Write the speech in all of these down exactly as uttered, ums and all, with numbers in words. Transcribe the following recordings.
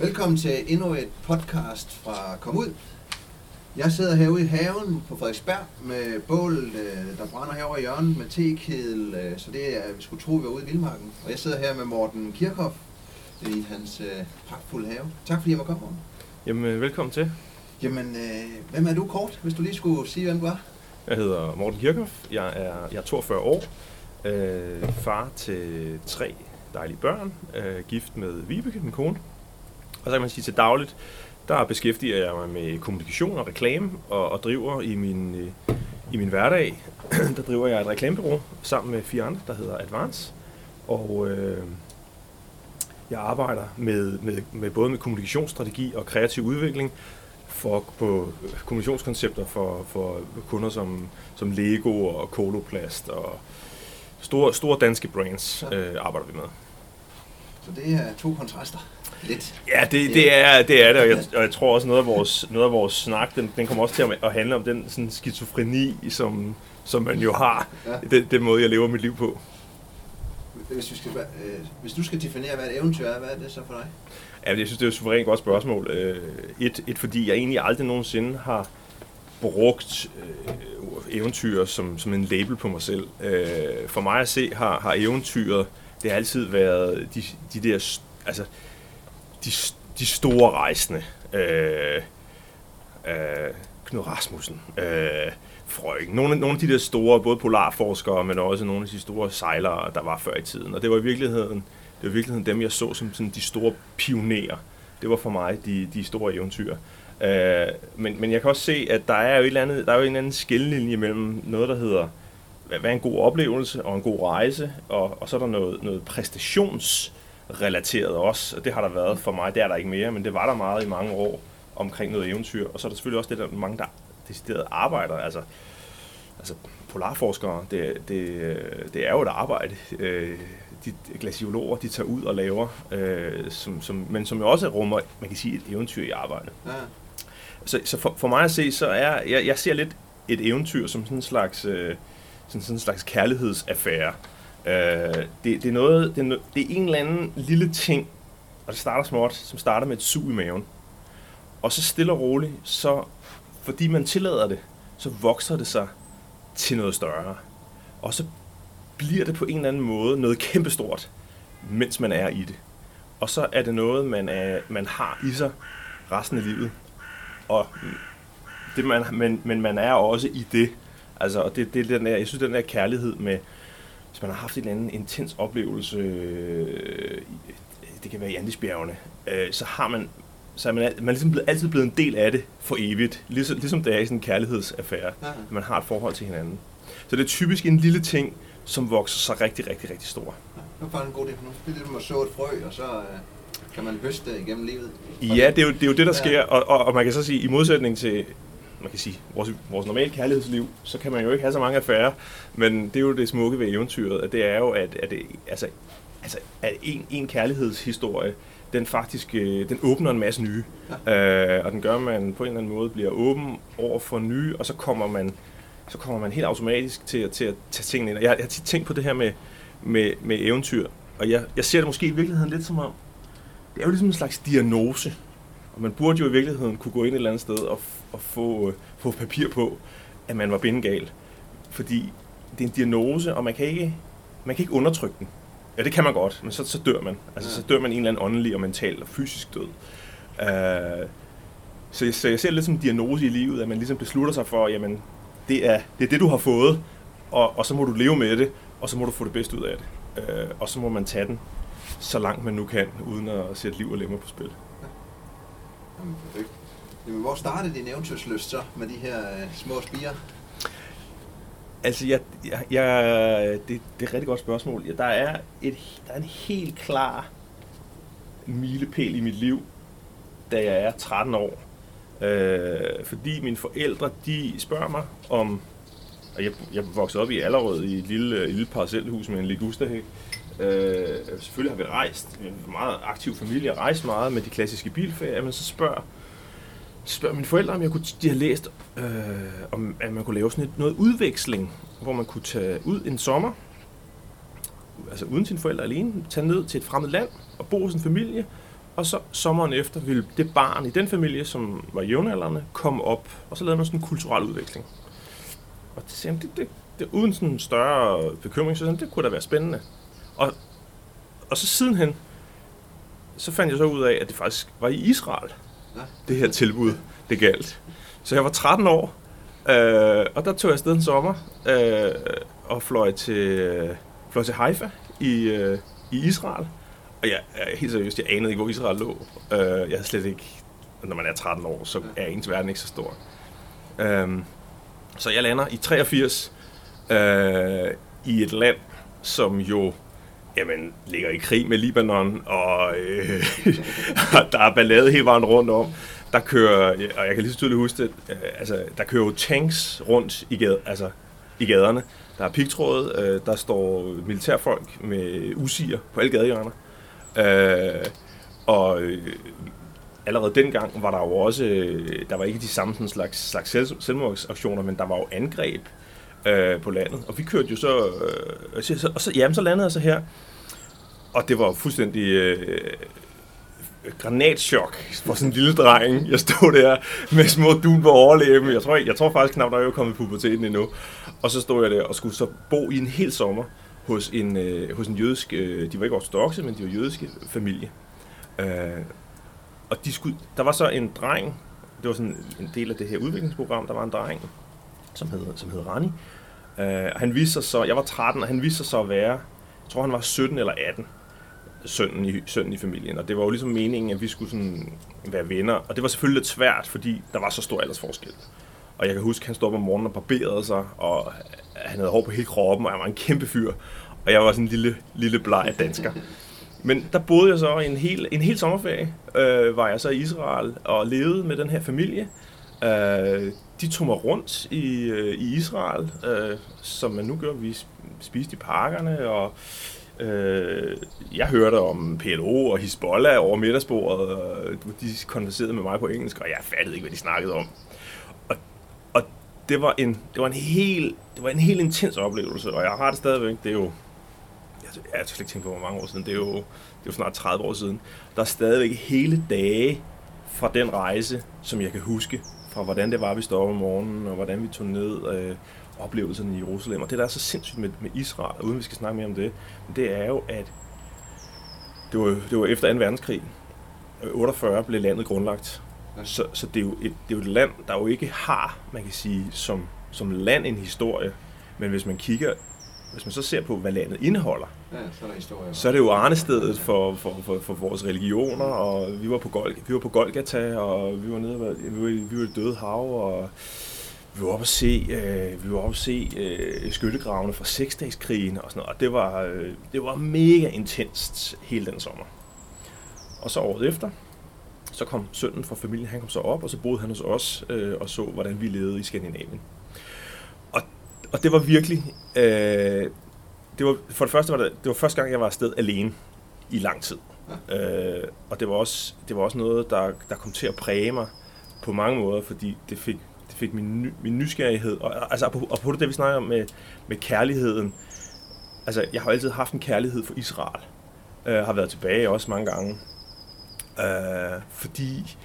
Velkommen til endnu et podcast fra Kom ud. Jeg sidder herude i haven på Frederiksberg med bål, der brænder herovre i hjørnet med tekedel, så det er, vi skulle tro, vi var ude i vildmarken. Og jeg sidder her med Morten Kirchhoff i hans øh, pragtfulde have. Tak fordi jeg må komme, Morten. Jamen, velkommen til. Jamen, øh, hvem er du kort, hvis du lige skulle sige, hvem du er? Jeg hedder Morten Kirchhoff. Jeg er, jeg er toogfyrre år, øh, far til tre dejlige børn, øh, gift med Vibeke, min kone. Og så kan man sige til dagligt, der beskæftiger jeg mig med kommunikation og reklame, og, og driver i min, i min hverdag, der driver jeg et reklamebureau sammen med fire andre, der hedder Advance. Og øh, jeg arbejder med, med, med både med kommunikationsstrategi og kreativ udvikling for, på kommunikationskoncepter for, for kunder som, som Lego og Coloplast og store, store danske brands øh, arbejder vi med. Så det er to kontraster. Lidt. Ja, det, det, er, det er det, og jeg, og jeg tror også, noget af vores, noget af vores snak, den, den kommer også til at handle om den sådan skizofreni, som, som man jo har, ja. den, den måde, jeg lever mit liv på. Hvis, vi skal, øh, hvis du skal definere, hvad et eventyr er, hvad er det så for dig? Ja, jeg synes, det er et suverænt godt spørgsmål. Et, et fordi jeg egentlig aldrig nogensinde har brugt øh, eventyr som, som en label på mig selv. Øh, for mig at se, har, har eventyret, det har altid været de, de der... Altså, De, de store rejsende, øh, øh, Knud Rasmussen, øh, Frøken, nogle, nogle af de der store, både polarforskere, men også nogle af de store sejlere, der var før i tiden. Og det var i virkeligheden, det var i virkeligheden dem, jeg så som sådan de store pionerer. Det var for mig de, de store eventyr. Øh, men, men jeg kan også se, at der er jo et eller andet, der er jo en eller anden skillelinje mellem noget, der hedder, hvad er en god oplevelse og en god rejse, og, og så er der noget, noget præstations relateret også, og det har der været for mig, det er der ikke mere, men det var der meget i mange år omkring noget eventyr, og så er der selvfølgelig også det, der mange, der decideret arbejder, altså, altså polarforskere, det, det, det er jo et arbejde, de glaciologer, de tager ud og laver, som, som, men som jo også rummer, man kan sige, et eventyr i arbejdet. Ja. Så, så for, for mig at se, så er, jeg, jeg ser lidt et eventyr som sådan en slags, sådan, sådan en slags kærlighedsaffære. Uh, det, det, er noget, det, er no, det er en eller anden lille ting, og det starter småt, som starter med et sug i maven. Og så stille og roligt, så, fordi man tillader det, så vokser det sig til noget større. Og så bliver det på en eller anden måde noget kæmpestort, mens man er i det. Og så er det noget, man, er, man har i sig resten af livet. Og det, man, men, men man er også i det. Altså, og det, det den der, jeg synes, den der kærlighed med... Hvis man har haft en eller anden intens oplevelse, øh, det kan være i Andesbjergene, øh, så har man, så er man, man er ligesom blevet, altid blevet en del af det for evigt. Ligesom, ligesom det er i sådan en kærlighedsaffære, ja. At man har et forhold til hinanden. Så det er typisk en lille ting, som vokser sig rigtig, rigtig, rigtig stor. Ja, det er en god idé. Det er det, man så et frø, og så øh, kan man høste igennem livet. Ja, det er jo det, er jo det der sker, ja. og, og, og man kan så sige, i modsætning til... Man kan sige, vores, vores normale kærlighedsliv, så kan man jo ikke have så mange affærer, men det er jo det smukke ved eventyret, at det er jo, at, at, det, altså, altså, at en, en kærlighedshistorie, den faktisk den åbner en masse nye, ja. øh, og den gør, at man på en eller anden måde bliver åben over for nye, og så kommer man, så kommer man helt automatisk til, til at tage tingene ind. Jeg, jeg har tit tænkt på det her med, med, med eventyr, og jeg, jeg ser det måske i virkeligheden lidt som om, det er jo ligesom en slags diagnose. Og man burde jo i virkeligheden kunne gå ind et eller andet sted og, f- og få, øh, få papir på, at man var bindegal. Fordi det er en diagnose, og man kan ikke, man kan ikke undertrykke den. Ja, det kan man godt, men så, så dør man. Altså, så dør man en eller anden åndelig og mental og fysisk død. Uh, så, så jeg ser det lidt som en diagnose i livet, at man ligesom beslutter sig for, jamen, det er det, er det du har fået, og, og så må du leve med det, og så må du få det bedste ud af det. Uh, og så må man tage den, så langt man nu kan, uden at sætte liv og lemmer på spil. Perfekt. Hvor startede din eventyrslyst så med de her øh, små spirer? Altså, jeg, jeg, jeg, det, det er et rigtig godt spørgsmål. Der er, et, der er en helt klar milepæl i mit liv, da jeg er tretten år. Øh, fordi mine forældre, de spørger mig om... Og jeg, jeg voksede op i Allerød i et lille, lille parcelhus med en ligustahæk. Øh, selvfølgelig har vi rejst, en meget aktiv familie, rejst meget med de klassiske bilferier, men så spørger, spørger mine forældre, om jeg kunne, de har læst, øh, om at man kunne lave sådan et, noget udveksling, hvor man kunne tage ud en sommer, altså uden sine forældre alene, tage ned til et fremmed land og bo hos en familie, Og så sommeren efter ville det barn i den familie, som var jævnaldrende, komme op, og så lavede man sådan en kulturel udveksling. Og det, det, det, det uden sådan en større bekymring, så det kunne da være spændende. Og, og så sidenhen, så fandt jeg så ud af, at det faktisk var i Israel, det her tilbud, det galt. Så jeg var tretten år, øh, og der tog jeg afsted en sommer, øh, og fløj til, fløj til Haifa i, øh, i Israel. Og jeg er helt seriøst, jeg anede ikke, hvor Israel lå. Uh, jeg havde slet ikke... Når man er tretten år, så er ens verden ikke så stor. Uh, så jeg lander i treogfirs uh, i et land, som jo jamen, ligger i krig med Libanon, og øh, der er ballade hele vejen rundt om. Der kører, og jeg kan lige så tydeligt huske det, uh, altså, der kører jo tanks rundt i, gade, altså, i gaderne. Der er pigtråd, uh, der står militærfolk med usier på alle gadehjørner. Øh, og øh, allerede dengang var der jo også, øh, der var ikke de samme sådan slags, slags selvmordsaktioner, men der var jo angreb øh, på landet. Og vi kørte jo så, øh, så, og så, jamen, så landede jeg så her, og det var fuldstændig øh, granatschok for sådan en lille dreng. Jeg stod der med små dun på overlæben, jeg tror, jeg, jeg tror faktisk knap, der er jo kommet i puberteten endnu. Og så stod jeg der og skulle så bo i en hel sommer. Hos en, øh, hos en jødisk, øh, de var ikke ortodokse, men de var jødiske familie. Øh, og de skulle, der var så en dreng, det var sådan en del af det her udviklingsprogram, der var en dreng, som hed, som hed Rani. Øh, han viste sig så, jeg var tretten, og han viste sig så at være, jeg tror han var sytten eller atten, sønnen i, sønnen i familien. Og det var jo ligesom meningen, at vi skulle sådan være venner. Og det var selvfølgelig lidt svært, fordi der var så stor aldersforskel. Og jeg kan huske, han stod op om morgenen og barberede sig, og han havde hår på hele kroppen, og han var en kæmpe fyr. Og jeg var sådan en lille, lille bleg dansker. Men der boede jeg så en hel, en hel sommerferie, øh, var jeg så i Israel og levede med den her familie. Øh, de tog mig rundt i, øh, i Israel, øh, som man nu gør. Vi spiste i parkerne, og øh, jeg hørte om P L O og Hizbollah over middagsbordet. De konverserede med mig på engelsk, og jeg fattede ikke, hvad de snakkede om. Det var en det var en helt det var en helt intens oplevelse, og jeg har det stadigvæk. Det er jo jeg har slet ikke tænkt på hvor mange år siden. Det er jo det er jo snart tredive år siden. Der er stadigvæk hele dage fra den rejse, som jeg kan huske, fra hvordan det var vi stod op om morgenen og hvordan vi tog ned øh, oplevelserne i Jerusalem. Og det der er så sindssygt med, med Israel, og uden vi skal snakke mere om det, men det er jo at det var det var efter anden verdenskrig. otteogfyrre blev landet grundlagt. Så, så det, er jo et, det er jo et land, der jo ikke har, man kan sige, som, som land en historie. Men hvis man kigger, hvis man så ser på, hvad landet indeholder, ja, så, er historie, så er det jo arnestedet for, for, for, for vores religioner, og vi var på, Gol, vi var på Golgata, og vi var nede, vi var, vi var i Døde Hav, og vi var oppe at se, øh, vi var oppe at se øh, skyttegravene fra seksdagskrigen og sådan noget, og det var, øh, det var mega intenst hele den sommer. Og så året efter, så kom sønnen fra familien, han kom så op, og så boede han hos os øh, og så, hvordan vi levede i Skandinavien. Og, og det var virkelig... Øh, det var, for det første var det, det var første gang, jeg var afsted alene i lang tid. Ja. Øh, og det var også, det var også noget, der, der kom til at præge mig på mange måder, fordi det fik, det fik min, ny, min nysgerrighed. Og, altså, og på det, vi snakker om med, med kærligheden. Altså, jeg har altid haft en kærlighed for Israel. Øh, har været tilbage også mange gange. Øh, fordi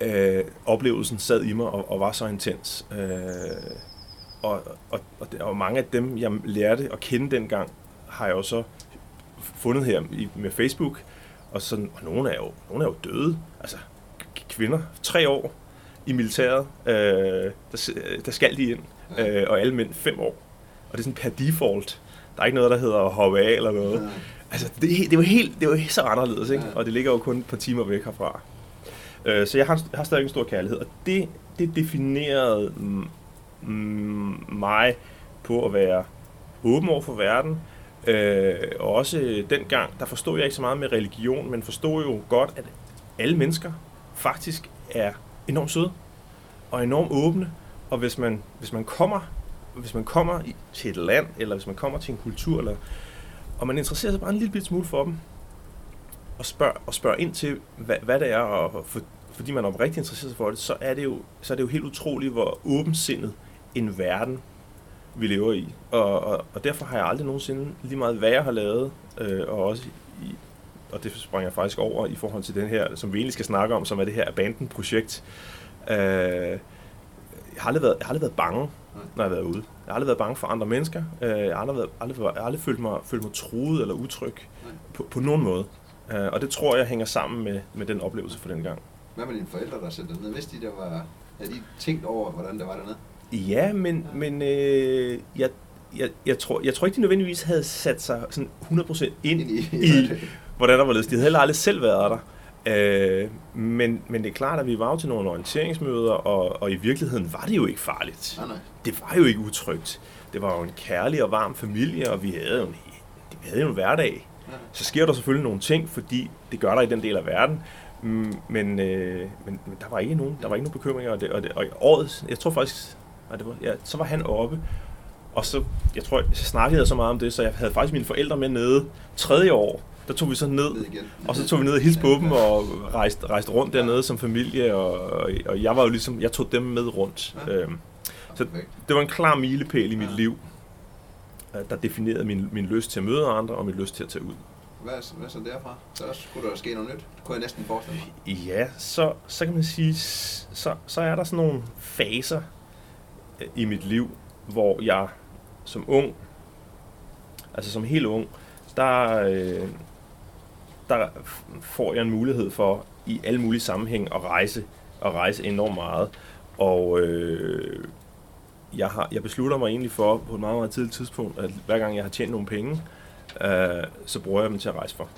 øh, oplevelsen sad i mig og, og var så intens. Øh, og, og, og, det, og mange af dem, jeg lærte at kende dengang, har jeg jo så fundet her i, med Facebook. Og, sådan, og nogle, er jo, nogle er jo døde. Altså kvinder, tre år i militæret, øh, der, der skal de ind. Øh, og alle mænd, fem år. Og det er sådan per default. Der er ikke noget, der hedder at hoppe af eller noget. Altså, det, det var helt, det var så anderledes, ikke? Og det ligger jo kun et par timer væk herfra. Øh, så jeg har, har stadig en stor kærlighed, og det, det definerede mm, mig på at være åben over for verden. Øh, og også dengang, der forstod jeg ikke så meget med religion, men forstod jo godt, at alle mennesker faktisk er enormt søde og enormt åbne. Og hvis man, hvis man kommer, hvis man kommer til et land, eller hvis man kommer til en kultur, eller og man interesserer sig bare en lille smule for dem, og spørger, og spørger ind til, hvad, hvad det er, og for, fordi man er oprigtigt interesseret for det, så er det, jo, så er det jo helt utroligt, hvor åbensindet en verden, vi lever i. Og, og, og derfor har jeg aldrig nogensinde, lige meget hvad jeg har lavet, øh, og også i, og det springer jeg faktisk over i forhold til den her, som vi egentlig skal snakke om, som er det her Abandon-projekt. Øh, jeg, har aldrig været, jeg har aldrig været bange, når jeg har været ude. Jeg har aldrig været bange for andre mennesker. Jeg har aldrig, været, aldrig, jeg har aldrig følt, mig, følt mig truet eller utryg på, på nogen måde. Og det tror jeg hænger sammen med, med den oplevelse fra den gang. Hvad med dine forældre, der sendte dig ned? Vidste de, der var, havde de tænkt over, hvordan det var dernede? Ja, men, ja. men øh, jeg, jeg, jeg, tror, jeg tror ikke, de nødvendigvis havde sat sig sådan hundrede procent ind, ind i, i hvordan der var ledes. De havde heller aldrig selv været der. Øh, men, men det er klart, at vi var jo til nogle orienteringsmøder, og, og i virkeligheden var det jo ikke farligt. Nej, nej. Det var jo ikke utrygt. Det var jo en kærlig og varm familie, og vi havde jo en, vi havde jo en hverdag. Nej. Så sker der selvfølgelig nogle ting, fordi det gør der i den del af verden. Men, øh, men, men der var ikke nogen, der var ikke nogen bekymringer, og, det, og, det, og i året, jeg tror faktisk, og det var, ja, så var han oppe, og så, jeg tror, så snakkede jeg så meget om det, så jeg havde faktisk mine forældre med nede tredje år, der tog vi så ned, ned og så tog vi ned og hilste på dem, og rejste, rejste rundt dernede som familie, og, og jeg var jo ligesom, jeg tog dem med rundt. Ja. Øhm, så det var en klar milepæl i mit ja. liv, der definerede min, min lyst til at møde andre, og min lyst til at tage ud. Hvad er, hvad er så derfra? Så skulle der ske noget nyt? Det kunne jeg næsten forestille mig. Ja, så, så kan man sige, så, så er der sådan nogle faser i mit liv, hvor jeg som ung, altså som helt ung, der, der får jeg en mulighed for i alle mulige sammenhæng at rejse, og rejse enormt meget. Og øh, jeg, har, jeg beslutter mig egentlig for på et meget, meget tidligt tidspunkt, at hver gang jeg har tjent nogle penge, Uh, så bruger jeg dem til at rejse for.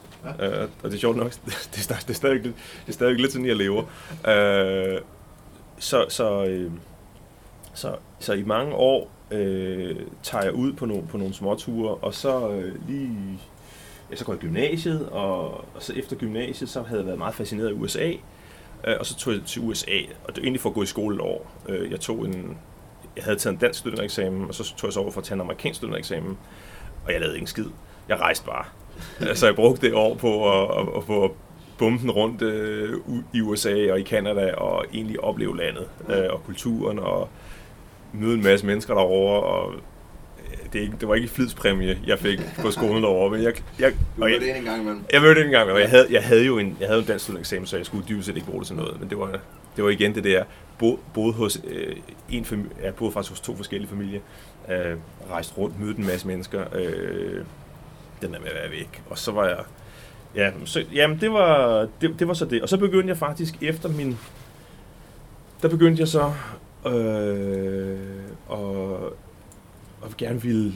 Ja. Uh, og det er sjovt nok, det er, det er stadig lidt, det er stadig lidt sådan, jeg lever. Uh, så, så, uh, så, så i mange år uh, tager jeg ud på, no, på nogle småture, og så uh, lige, ja, så går jeg i gymnasiet, og, og så efter gymnasiet, så havde jeg været meget fascineret af U S A, uh, og så tog jeg til U S A, og det var egentlig for at gå i skole et år. Uh, jeg, tog en, jeg havde taget en dansk studentereksamen, og så tog jeg så over for at tage en amerikansk studentereksamen, og jeg lavede ingen skid. Jeg rejste bare. Så jeg brugte det år på at, at, at få bomben rundt øh, i U S A og i Canada og egentlig opleve landet øh, og kulturen og møde en masse mennesker derovre. Og det, er ikke, det var ikke et flidspræmie, jeg fik på skolen derovre. Men jeg, jeg, du mødte det en gang imellem. Jeg mødte det en gang imellem. Jeg havde, jeg havde jo en, jeg havde en dansk studentereksamen, så jeg skulle dybest set ikke bruge det til noget. Men det var, det var igen det der. Bo, boede, hos, øh, en familie, jeg boede faktisk hos to forskellige familier. Øh, rejste rundt, mødte en masse mennesker. Øh, den der med at være væk. Og så var jeg... Ja, så, jamen, det var, det, det var så det. Og så begyndte jeg faktisk efter min... Der begyndte jeg så øh, og, og gerne ville...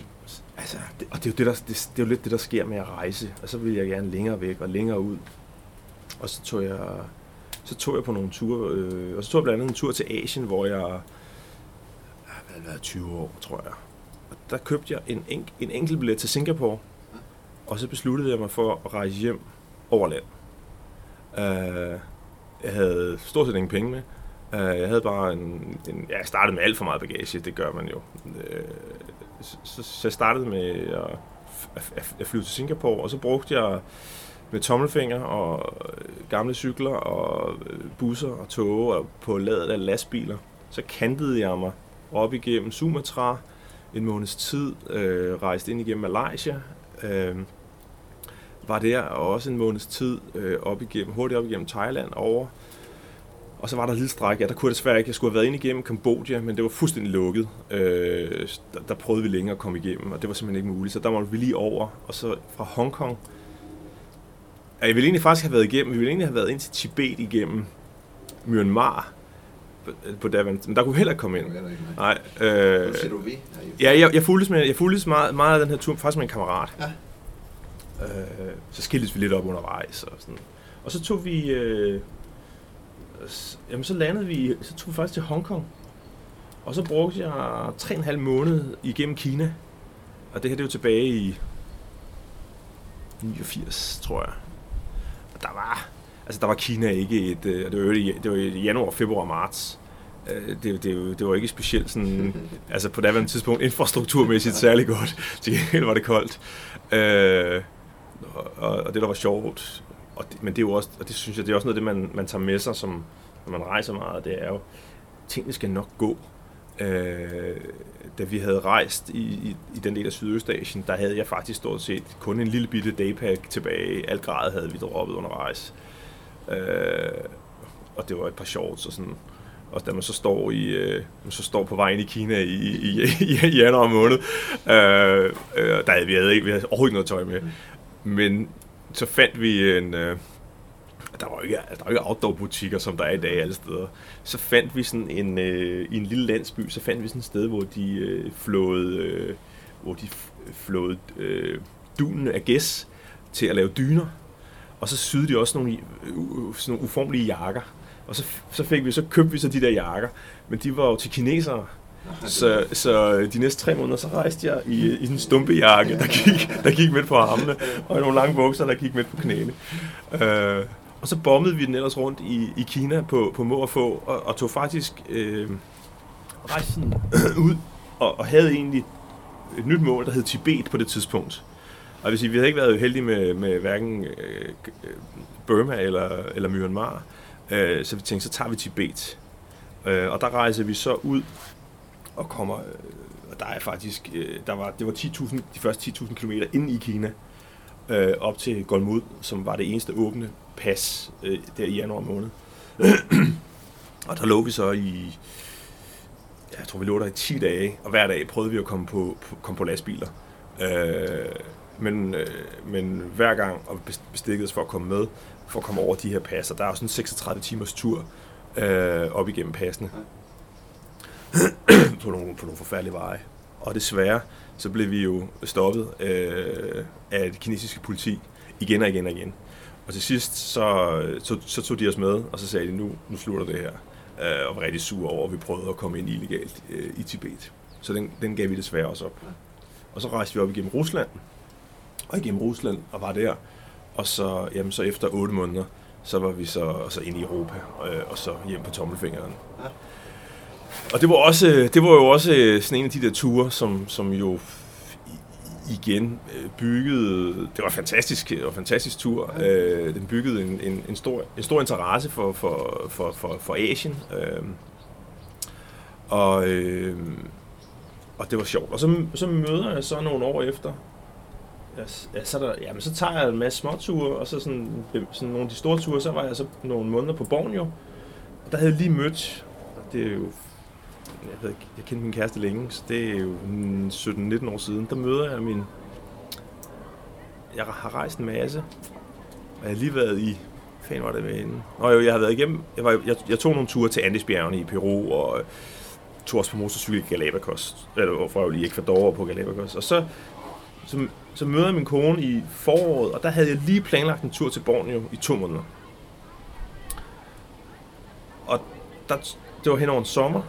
Altså, det, og det er, jo det, der, det, det er jo lidt det, der sker med at rejse. Og så ville jeg gerne længere væk og længere ud. Og så tog jeg, så tog jeg på nogle ture. Øh, og så tog jeg blandt andet en tur til Asien, hvor jeg... Jeg har været tyve år, tror jeg. Og der købte jeg en, enk, en enkelt billet til Singapore. Og så besluttede jeg mig for at rejse hjem over land. Uh, jeg havde stort set ingen penge med. Uh, jeg havde bare en, en... Jeg startede med alt for meget bagage, det gør man jo. Uh, så, så, så jeg startede med at, at, at flyve til Singapore, og så brugte jeg med tommelfinger og gamle cykler og busser og tog og på ladet af lastbiler. Så kantede jeg mig op igennem Sumatra en måneds tid, uh, rejste ind igennem Malaysia, Øh, var der også en måneds tid øh, op igennem, hurtigt op igennem Thailand over, og så var der et lille stræk, ja, der kunne jeg desværre ikke, jeg skulle have været ind igennem Kambodja, men det var fuldstændig lukket, øh, der, der prøvede vi længere at komme igennem, og det var simpelthen ikke muligt, så der måtte vi lige over, og så fra Hongkong, ja, jeg ville egentlig faktisk have været igennem, vi ville egentlig have været ind til Tibet igennem Myanmar, på der, men der kunne heller ikke komme ind. Nej. Øh, ja, jeg, jeg fulgtes med, jeg fulgtes meget, meget af den her tur, faktisk med en kammerat. Ja. Øh, så skiltes vi lidt op undervejs og sådan. Og så tog vi, øh, jamen så landede vi, så tog vi faktisk til Hongkong. Og så brugte jeg tre og en halv måned igennem Kina. Og det her det var tilbage i niogfirs, tror jeg. Og der var Altså, der var Kina ikke et... Det var i, det var i januar, februar, marts. Det, det, det var ikke specielt sådan... Altså, på daværende tidspunkt infrastrukturmæssigt særlig godt. Til gengæld var det koldt. Øh, og, og det, der var sjovt... Og det, men det er jo også... Og det synes jeg, det er også noget af det, man, man tager med sig, som, når man rejser meget. Det er jo... Tingene skal nok gå. Øh, da vi havde rejst i, i, i den del af Sydøstasien, der havde jeg faktisk stort set kun en lille bitte daypack tilbage. Alt grad havde vi droppet undervejs. Øh, og det var et par shorts og sådan. Og da man så står, i, øh, man så står på vej ind i Kina i, i, i, i januar måned, øh, øh, der havde vi, havde ikke, vi havde overhovedet noget tøj med. Men så fandt vi en... Øh, Der var jo ikke, ikke outdoor-butikker, som der er i dag alle steder. Så fandt vi sådan en, øh, i en lille landsby, så fandt vi sådan et sted, hvor de øh, flåede, øh, hvor de flåede øh, dunene af gæs til at lave dyner. Og så syede de også nogle, øh, sådan nogle uformelige jakker. Og så, så, fik vi, så købte vi så de der jakker, men de var jo til kinesere. Så, så de næste tre måneder, så rejste jeg i, i sådan en stumpejakke, der gik, der gik midt på armene, og i nogle lange bukser, der gik midt på knæene. Øh, Og så bombede vi den ellers rundt i, i Kina på, på må og få, og, og tog faktisk øh, rejsen ud, og, og havde egentlig et nyt mål, der hed Tibet på det tidspunkt. Og jeg vil sige, vi havde ikke været heldige med, med hverken øh, Burma eller, eller Myanmar, øh, så vi tænkte, så tager vi Tibet. Øh, og der rejser vi så ud og kommer, og der er faktisk, øh, der var, det var ti tusind, de første ti tusind kilometer inde i Kina, øh, op til Kom ud, som var det eneste åbne pas øh, der i januar måned. Og der lå vi så i, jeg tror vi lå der i ti dage, og hver dag prøvede vi at komme på, på, komme på lastbiler. Øh, men, øh, men hver gang, og bestikkedes for at komme med, for at komme over de her passer. Der er jo sådan en seksogtredive timers tur øh, op igennem passene. på, nogle, på nogle forfærdelige veje. Og desværre, så blev vi jo stoppet øh, af det kinesiske politi igen og igen og igen. Og til sidst, så, så, så tog de os med, og så sagde de, nu, nu slutter det her. Øh, og var rigtig sure over, at vi prøvede at komme ind illegalt øh, i Tibet. Så den, den gav vi desværre også op. Og så rejste vi op igennem Rusland, og igennem Rusland, og var der. Og så, jamen, så efter otte måneder, så var vi så, og så inde i Europa, øh, og så hjem på tommelfingeren. Og det var, også, det var jo også sådan en af de der ture, som, som jo... igen byggede, det var en fantastisk, var en fantastisk tur, øh, den byggede en, en, en, stor, en stor interesse for, for, for, for, for Asien, øh, og, øh, og det var sjovt. Og så, så møder jeg så nogle år efter, ja, så, der, jamen, så tager jeg en masse småture, og så sådan, sådan nogle af de store ture, så var jeg så nogle måneder på Borneo, og der havde jeg lige mødt, det er jo Jeg, ved, jeg kendte min kæreste længe, så det er jo sytten nitten år siden. Der møder jeg min... Jeg har rejst en masse, og jeg har lige været i... Hvad fanden var det med hende? Nå jo, jeg har været igennem... Jeg, var, jeg, jeg tog nogle ture til Andesbjergene i Peru, og tog også på motorcykel i Galapagos. Eller fra jo lige Ecuador på Galapagos. Og så, så, så møder jeg min kone i foråret, og der havde jeg lige planlagt en tur til Borneo i to måneder. Og der, det var hen over en sommer.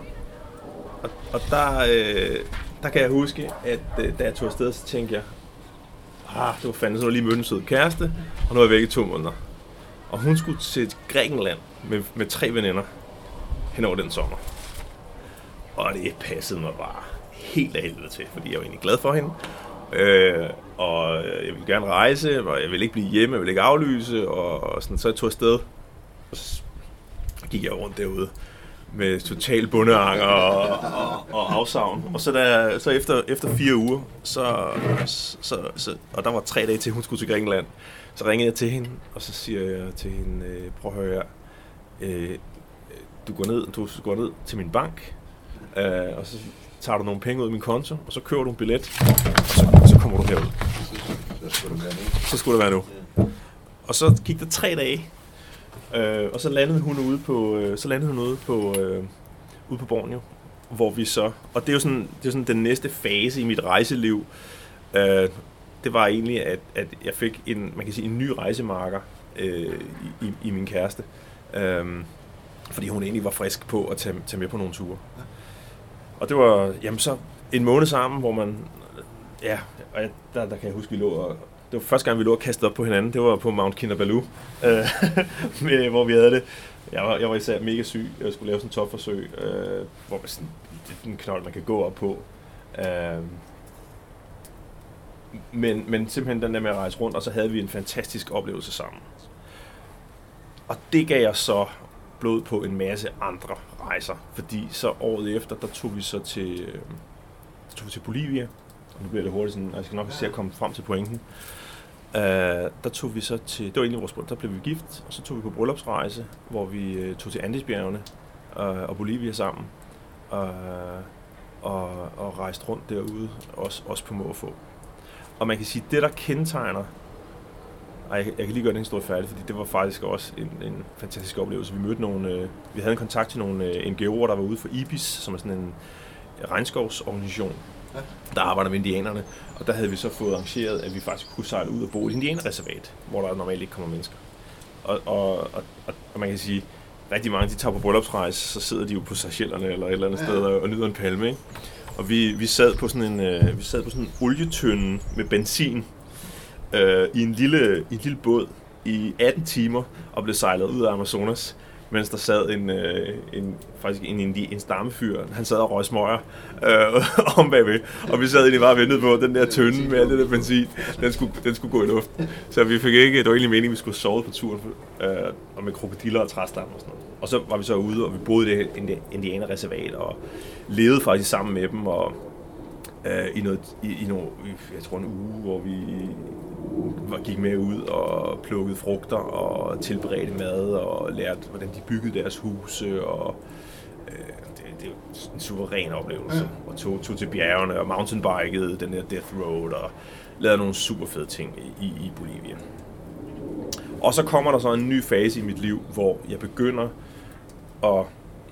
Og, og der, øh, der kan jeg huske, at øh, da jeg tog afsted, så tænkte jeg, ah, det var fandme, så var lige mødt en sød kæreste, og nu er jeg væk i to måneder. Og hun skulle til Grækenland med, med tre veninder hen over den sommer. Og det passede mig bare helt af helvede til, fordi jeg var egentlig glad for hende. Øh, og jeg ville gerne rejse, og jeg ville ikke blive hjemme, jeg ville ikke aflyse, og, og sådan, så jeg tog afsted, og så gik jeg rundt derude. Med total bundeanger og, og, og afsavn. Og så, der, så efter, efter fire uger, så, så, så, og der var tre dage til, hun skulle til Grækenland, så ringede jeg til hende, og så siger jeg til hende, prøv at høre her, øh, du, går ned, du går ned til min bank, øh, og så tager du nogle penge ud af min konto, og så køber du en billet, og så, så kommer du herud. Så skulle det være nu. Og så gik der tre dage, Øh, og så landede hun ude på øh, så landede hun ude på øh, ude på Borneo, hvor vi så, og det er jo sådan, det er sådan den næste fase i mit rejseliv. Øh, det var egentlig at at jeg fik en, man kan sige en ny rejsemarker øh, i i min kæreste. Øh, fordi hun egentlig var frisk på at tage, tage med på nogle ture. Og det var jamen så en måned sammen, hvor man ja, og jeg, der der kan jeg huske vi lå og det var første gang, vi lå og kastede op på hinanden. Det var på Mount Kinabalu, øh, med, hvor vi havde det. Jeg var, jeg var især mega syg. Jeg skulle lave sådan et topforsøg, øh, hvor man sådan, det er en knold, man kan gå op på. Øh, men, men simpelthen den der med at rejse rundt, og så havde vi en fantastisk oplevelse sammen. Og det gav jeg så blod på en masse andre rejser, fordi så året efter, der tog vi så til, øh, tog vi til Bolivia, og nu bliver det hurtigt sådan, og jeg skal nok se at komme frem til pointen. Uh, der tog vi så til, det var egentlig vores bryllup, der blev vi gift, og så tog vi på bryllupsrejse, hvor vi uh, tog til Andesbjergene uh, og Bolivia sammen, uh, og, og rejste rundt derude, også, også på må og få. Og man kan sige, det der kendetegner, ej, jeg, jeg kan lige gøre den historie færdig, fordi det var faktisk også en, en fantastisk oplevelse. Vi mødte nogle, øh, vi havde en kontakt til nogle øh, N G O'er, der var ude for I B I S, som er sådan en regnskovsorganisation, der arbejder med indianerne, og der havde vi så fået arrangeret, at vi faktisk kunne sejle ud og bo i et indianerreservat, hvor der normalt ikke kommer mennesker. Og, og, og, og man kan sige, rigtig mange, de tager på bryllupsrejse, så sidder de jo på Seychellerne eller et eller andet sted og, og nyder en palme, ikke? Og vi, vi sad på sådan en, øh, vi sad på sådan en olietønde med benzin øh, i en lille, en lille båd i atten timer og blev sejlet ud af Amazonas, mens der sad en, øh, en faktisk en, en, en stammefyr, han sad og røg smøger øh, om bagved, og vi sad egentlig bare og ventede på den der tønde med alt det der benzin, den skulle, den skulle gå i luften. Så vi fik ikke, det var egentlig meningen, vi skulle sove på turen, øh, og med krokodiller og træstammer og sådan noget. Og så var vi så ude, og vi boede i det indianerreservat, og levede faktisk sammen med dem, og øh, i noget, i, i noget, jeg tror en uge, hvor vi gik med ud og plukkede frugter og tilberedte mad og lærte, hvordan de byggede deres huse, og øh, det, det var en suveræn oplevelse, ja. Og tog, tog til bjergene og mountainbikede den der Death Road og lavede nogle super fede ting i, i Bolivia. Og så kommer der så en ny fase i mit liv, hvor jeg begynder at,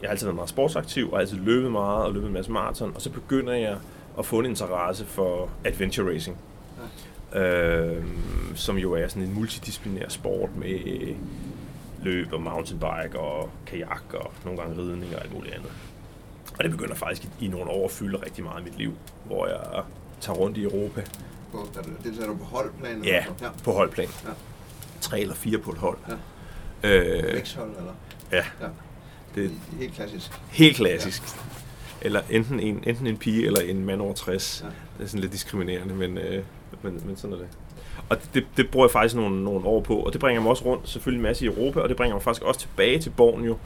jeg har altid været meget sportsaktiv og altid løbet meget og løbet en masse maraton, og så begynder jeg at få en interesse for adventure racing. Øh, som jo er sådan en multidisciplinær sport med øh, løb og mountainbike og kajak og nogle gange ridning og alt muligt andet. Og det begynder faktisk i, i nogle år at fylde rigtig meget i mit liv, hvor jeg tager rundt i Europa. På, der, det er du på holdplan? Ja, ja, på holdplan. Ja. Tre eller fire på et hold. Ja. Øh, Vækshold, eller? Ja. Ja. Det er helt klassisk. Helt klassisk. Ja. Eller enten en, enten en pige eller en mand over tres. Ja. Det er sådan lidt diskriminerende, men... Øh, Men, men sådan er det. Og det, det, det bruger jeg faktisk nogle, nogle år på, og det bringer mig også rundt selvfølgelig en masse i Europa, og det bringer mig faktisk også tilbage til Borneo,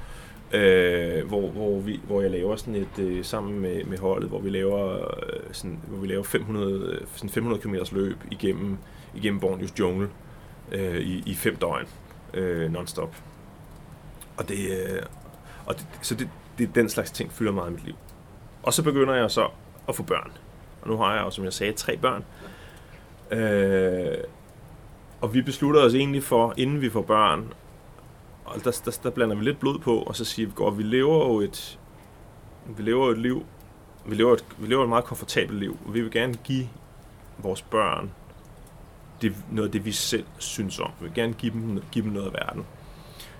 øh, hvor, hvor, vi, hvor jeg laver sådan et, øh, sammen med, med holdet, hvor vi laver, øh, sådan, hvor vi laver fem hundrede, sådan fem hundrede kilometer løb igennem, igennem Borneos jungle øh, i, i fem døgn, øh, non-stop. Og det, øh, og det, så det, det, den slags ting fylder meget i mit liv. Og så begynder jeg så at få børn. Og nu har jeg jo, som jeg sagde, tre børn. Øh, og vi beslutter os egentlig for, inden vi får børn, og der, der, der blander vi lidt blod på, og så siger vi, at vi lever jo et, vi lever jo et liv, vi lever et, vi lever et meget komfortabelt liv, og vi vil gerne give vores børn det, noget af det, vi selv synes om. Vi vil gerne give dem, give dem noget af verden.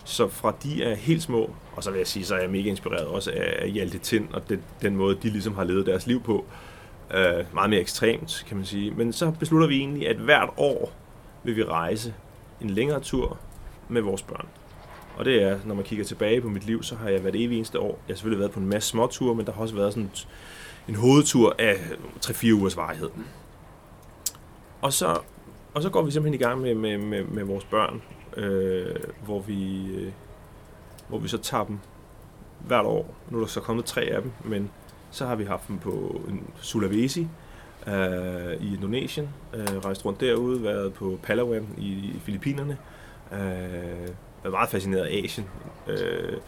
Så fra de er helt små, og så vil jeg sige, så er jeg mega inspireret også af Hjalte Tind, og den, den måde, de ligesom har levet deres liv på. Uh, meget mere ekstremt, kan man sige. Men så beslutter vi egentlig, at hvert år vil vi rejse en længere tur med vores børn. Og det er, når man kigger tilbage på mit liv, så har jeg været evig eneste år. Jeg har selvfølgelig været på en masse småture, men der har også været sådan en hovedtur af tre-fire ugers varighed. Og så, og så går vi simpelthen i gang med, med, med, med vores børn, øh, hvor, vi, øh, hvor vi så tager dem hvert år. Nu er der så kommet tre af dem, men så har vi haft dem på Sulawesi øh, i Indonesien, øh, rejst rundt derude, været på Palawan i, i Filippinerne, øh, været meget fascineret af Asien, øh,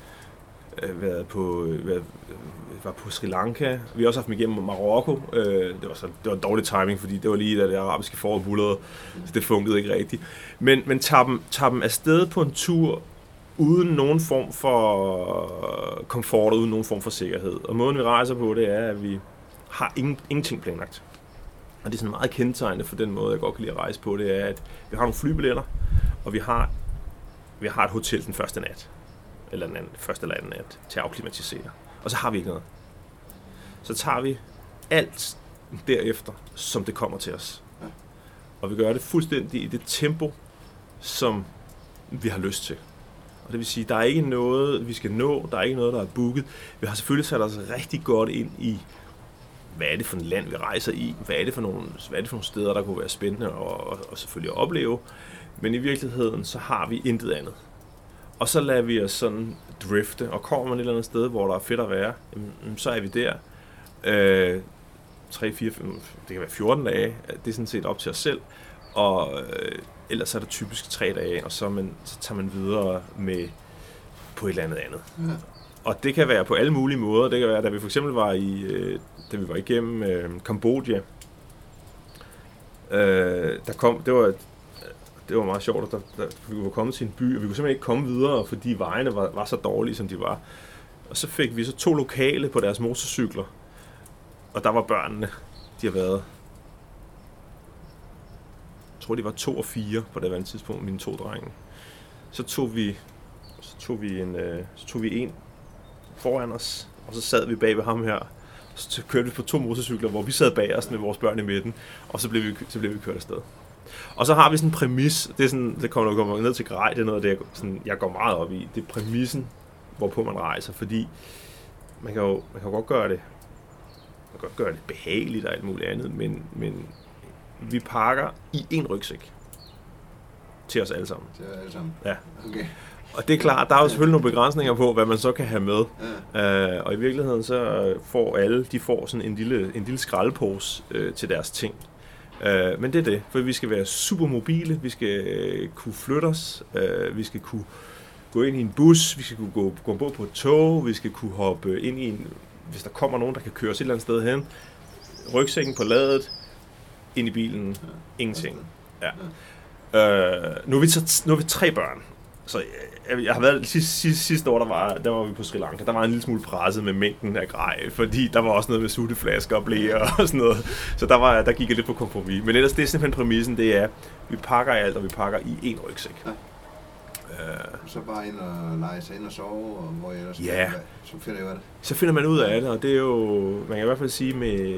været på, været, var på Sri Lanka. Vi har også haft dem igennem Marokko. Øh, det, var så, det var dårlig timing, fordi det var lige da det arabiske forår bullerede, så det fungerede ikke rigtigt. Men, men tager dem, tager dem afsted på en tur, uden nogen form for komfort, uden nogen form for sikkerhed. Og måden, vi rejser på, det er, at vi har ingen, ingenting planlagt. Og det er sådan meget kendetegnende for den måde, jeg godt kan lide at rejse på, det er, at vi har nogle flybilletter, og vi har, vi har et hotel den første nat, eller den anden, første eller anden nat, til at afklimatisere. Og så har vi ikke noget. Så tager vi alt derefter, som det kommer til os. Og vi gør det fuldstændig i det tempo, som vi har lyst til. Det vil sige, at der er ikke noget, vi skal nå, der er ikke noget, der er booket. Vi har selvfølgelig sat os rigtig godt ind i, hvad er det for et land, vi rejser i, hvad er det for nogle, hvad er det for nogle steder, der kunne være spændende og, og selvfølgelig at opleve. Men i virkeligheden, så har vi intet andet. Og så lader vi os sådan drifte, og kommer man et eller andet sted, hvor der er fedt at være, så er vi der. Øh, tre, fire, fem, det kan være fjorten dage, det er sådan set op til os selv, og øh, ellers er det typisk tre dage, og så, man, så tager man videre med på et eller andet andet. Mm. Og det kan være på alle mulige måder. Det kan være, da vi for eksempel var i, øh, da vi var igennem øh, Kambodja, øh, der kom, det var det var meget sjovt, at der, der, vi var kommet til en by, og vi kunne simpelthen ikke komme videre, fordi vejene var, var så dårlige, som de var. Og så fik vi så to lokale på deres motorcykler, og der var børnene, de har været, jeg tror, de var to og fire på det andet tidspunkt, mine to drenge. Så tog vi, så tog vi en, øh, så tog vi en foran os, og så sad vi bag ved ham her, og så kørte vi på to motorcykler, hvor vi sad bag os med vores børn i midten, og så blev vi, så blev vi kørt afsted. Og så har vi sådan en præmis, det er sådan, det kommer nok ned til grej, det er noget, det er sådan, jeg går meget op i, det er præmissen, hvorpå man rejser, fordi man kan jo, man kan jo godt gøre det, man kan godt gøre det behageligt og alt muligt andet, men, men vi pakker i en rygsæk til os alle sammen. Til os alle sammen? Ja. Okay. Og det er klart, der er jo selvfølgelig nogle begrænsninger på, hvad man så kan have med. Ja. Uh, og i virkeligheden så får alle, de får sådan en lille, en lille skraldepose uh, til deres ting. Uh, men det er det, for vi skal være super mobile, vi skal uh, kunne flytte os, uh, vi skal kunne gå ind i en bus, vi skal kunne gå, gå ombord på et tog, vi skal kunne hoppe ind i en, hvis der kommer nogen, der kan køre os et eller andet sted hen, rygsækken på ladet, ind i bilen, ja. Ingenting. Ja. Uh, nu, er vi t- nu er vi tre børn. Så jeg, jeg har været sidste, sidste, sidste år, der var, der var vi på Sri Lanka, der var en lille smule presset med mængden af grej, fordi der var også noget med sutteflasker og blæer og sådan noget. Så der, var, der gik jeg lidt på kompromis. Men ellers det er simpelthen præmissen, det er, vi pakker alt, og vi pakker i én rygsæk. Ja. Uh, så bare ind og lege sig ind og sove, og hvor ellers yeah. så finder jeg det. Så finder man ud af det, og det er jo, man kan i hvert fald sige med,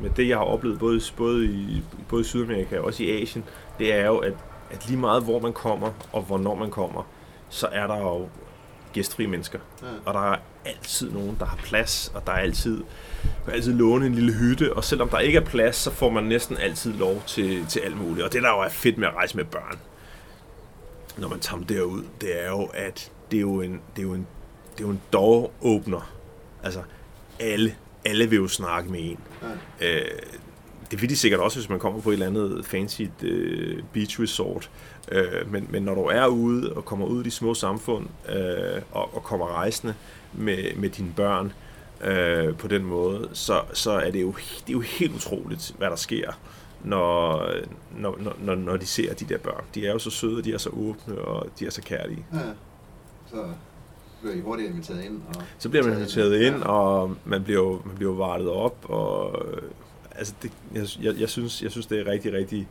med det, jeg har oplevet både, både, i, både i Sydamerika og også i Asien, det er jo, at at lige meget hvor man kommer, og hvornår man kommer, så er der jo gæstfrie mennesker. Ja. Og der er altid nogen, der har plads, og der er altid, man kan altid låne en lille hytte, og selvom der ikke er plads, så får man næsten altid lov til, til alt muligt. Og det, der jo er fedt med at rejse med børn, når man tager dem derud, det er jo, at det er jo en, det er jo en, det er jo en døråbner. Altså, alle, alle vil jo snakke med en. Ja. Øh, Det vil de sikkert også, hvis man kommer på et eller andet fancy øh, beach resort. Øh, men, men når du er ude og kommer ud i de små samfund øh, og, og kommer rejsende med, med dine børn øh, på den måde, så, så er det, jo, det er jo helt utroligt, hvad der sker, når, når, når, når de ser de der børn. De er jo så søde, de er så åbne, og de er så kærlige. Ja, så bliver I hurtigt inviteret ind. Og så bliver man inviteret ind, ind, og man bliver jo man bliver vartet op, og altså det, jeg, jeg, synes, jeg synes, det er rigtig, rigtig,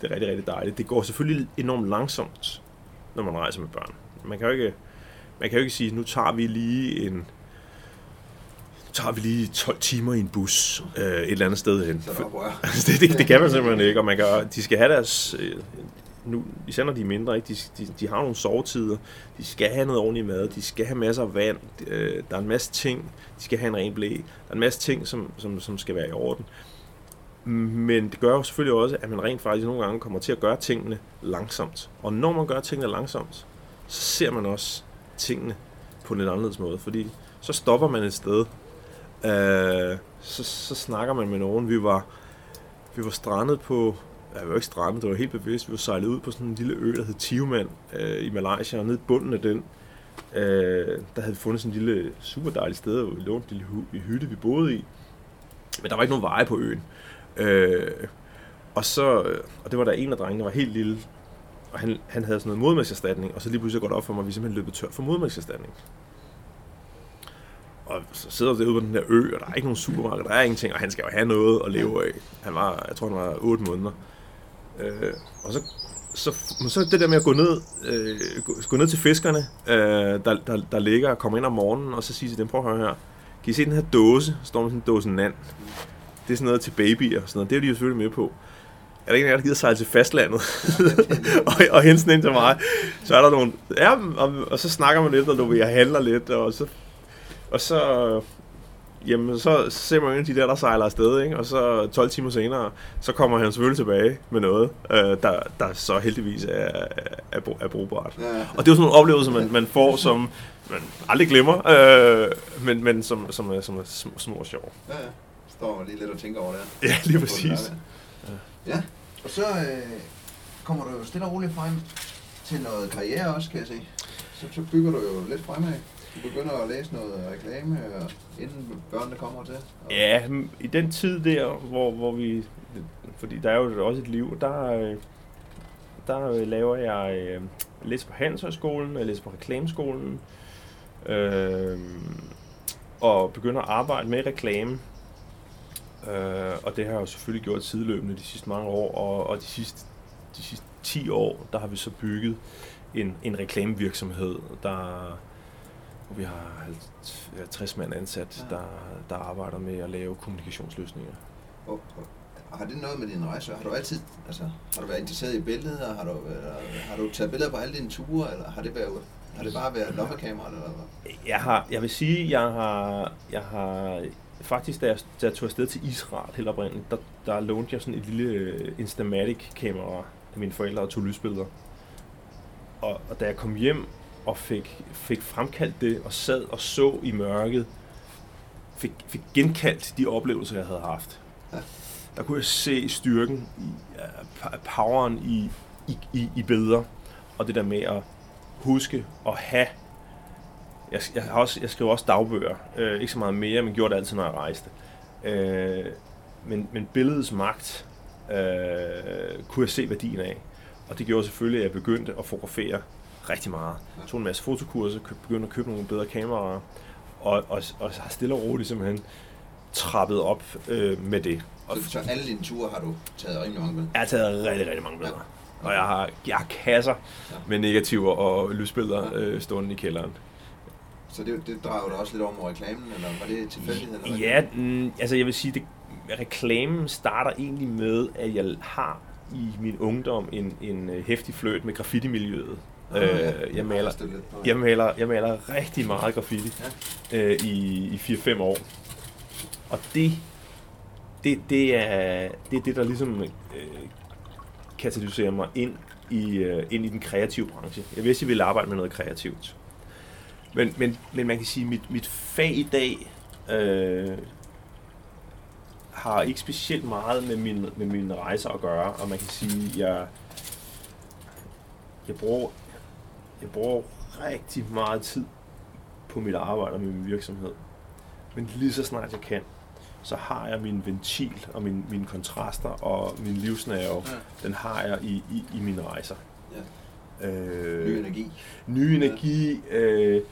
det er rigtig, rigtig dejligt. Det går selvfølgelig enormt langsomt, når man rejser med børn. Man kan jo ikke, man kan jo ikke sige, nu tager vi lige en, nu tager vi lige tolv timer i en bus øh, et eller andet sted hen. Altså det, det, det kan man simpelthen ikke, og man kan, de skal have deres, øh, nu, især når de er mindre, ikke? De, de, de har nogle sovetider, de skal have noget ordentligt mad, de skal have masser af vand, øh, der er en masse ting, de skal have en ren blæ, der er en masse ting, som, som, som skal være i orden. Men det gør jo selvfølgelig også, at man rent faktisk nogle gange kommer til at gøre tingene langsomt. Og når man gør tingene langsomt, så ser man også tingene på en lidt anderledes måde. Fordi så stopper man et sted, øh, så, så snakker man med nogen. Vi var, vi var strandet på, ja, vi var ikke strandet, det var helt bevidst, vi var sejlet ud på sådan en lille ø, der hed Tibet øh, i Malaysia. Og nede i bunden af den, øh, der havde vi fundet sådan en lille super dejlig sted, hvor vi lånte en lille hytte, vi boede i. Men der var ikke nogen veje på øen. Øh, og så, og det var der en af drengene, der var helt lille, og han, han havde sådan noget modermælkserstatning, og så lige pludselig går det op for mig, at vi simpelthen løbet tør for modermælkserstatning. Og så sidder vi derude på den der ø, og der er ikke nogen supermarked, der er ingenting, og han skal jo have noget at leve af. Han var, jeg tror han var otte måneder. Øh, og så, så, så det der med at gå ned, øh, gå, gå ned til fiskerne, øh, der, der, der ligger og kommer ind om morgenen, og så siger til dem, prøv at høre her, kan I se den her dåse, så står med sådan en dåse nand. Det er sådan noget til babyer og sådan noget. Det er de jo selvfølgelig med på. Er der ikke en af jer, der gider sejle til fastlandet? og og hente sådan en til mig. Så er der nogen. Ja, og, og så snakker man lidt, og du, jeg handler lidt. Og så, og så, jamen, så ser man jo de der, der sejler afsted. Ikke? Og så tolv timer senere, så kommer han selvfølgelig tilbage med noget, der, der så heldigvis er, er, er brugbart. Og det er jo sådan en oplevelse, man, man får som, man aldrig glemmer, øh, men, men som, som, som er små og sjov. Ja, ja. Står man lige lidt og tænker over det her. Ja, lige præcis. Ja, ja. Og så øh, kommer du jo stille og roligt frem til noget karriere også, kan jeg se. Så, så bygger du jo lidt fremad. Du begynder at læse noget reklame, inden børnene kommer til. Og ja, i den tid der, hvor, hvor vi... Fordi der er jo også et liv, der, der laver jeg... Jeg læser på Handelshøjskolen, jeg læser på Reklameskolen, øh, og begynder at arbejde med reklame. Øh, og det har jeg jo selvfølgelig gjort sideløbende de sidste mange år, og, og de, sidste, de sidste ti år, der har vi så bygget en, en reklamevirksomhed, der... Vi har halvtreds mand ansat, der, der arbejder med at lave kommunikationsløsninger. Oh, oh. Har det noget med dine rejser? Har du altid, altså, har du været interesseret i billeder? Har du, har du taget billeder på alle dine ture, eller har det været, har det bare været lommekamera eller hvad? Jeg har, jeg vil sige, jeg har, jeg har faktisk, da jeg, da jeg tog afsted til Israel helt oprindeligt, der, der lånte jeg sådan et lille Instamatic-kamera af mine forældre og tog lysbilleder. Og, og da jeg kom hjem og fik, fik fremkaldt det, og sad og så i mørket, fik, fik genkaldt de oplevelser, jeg havde haft. Ja. Der kunne jeg se styrken, uh, poweren i, i, i, i billeder, og det der med at huske og have. Jeg, jeg, har også, jeg skrev også dagbøger, uh, ikke så meget mere, men gjorde det altid, når jeg rejste. Uh, men, men billedets magt uh, kunne jeg se værdien af, og det gjorde selvfølgelig, at jeg begyndte at fotografere rigtig meget. Jeg tog en masse fotokurser, begyndte at købe nogle bedre kameraer, og, og, og har stille og roligt simpelthen trappet op øh, med det. Og så, så alle dine ture har du taget rimelig mange billeder? Jeg har taget rigtig, rigtig mange billeder. Ja. Og jeg har, jeg har kasser ja. med negativer og lysbilleder ja. øh, stående i kælderen. Så det, det drejer du også lidt over mod reklamen, eller var det tilfældighed? Eller ja, mm, altså jeg vil sige, det, reklamen starter egentlig med, at jeg har i min ungdom en, en heftig fløjt med graffiti-miljøet. Øh, jeg, maler, jeg, maler, jeg maler rigtig meget graffiti øh, i, i fire fem år, og det det, det, er, det er det, der ligesom øh, katalyserer mig ind i, øh, ind i den kreative branche. Jeg vidste, jeg ville arbejde med noget kreativt, men, men, men man kan sige, at mit, mit fag i dag øh, har ikke specielt meget med mine, med mine rejser at gøre, og man kan sige, at jeg, jeg bruger Jeg bruger rigtig meget tid på mit arbejde og min virksomhed. Men lige så snart jeg kan, så har jeg min ventil og min, mine kontraster og min livsnerve. Ja. Den har jeg i, i, i mine rejser. Ja. Øh, ny energi. Ny energi. Øh,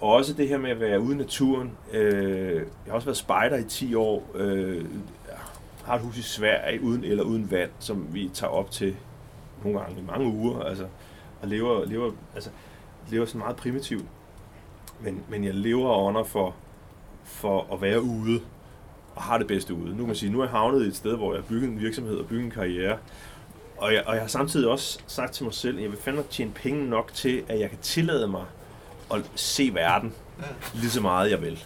og også det her med at være ude i naturen. Øh, jeg har også været spejder i ti år. Øh, har et hus i Sverige uden eller uden vand, som vi tager op til nogle gange i mange uger. Altså. Og lever, lever, altså, lever sådan meget primitivt, men, men jeg lever og ånder for, for at være ude, og har det bedste ude. Nu kan man sige, nu er jeg havnet et sted, hvor jeg har bygget en virksomhed og bygget en karriere, og jeg, og jeg har samtidig også sagt til mig selv, at jeg vil fandme tjene penge nok til, at jeg kan tillade mig at se verden lige så meget, jeg vil.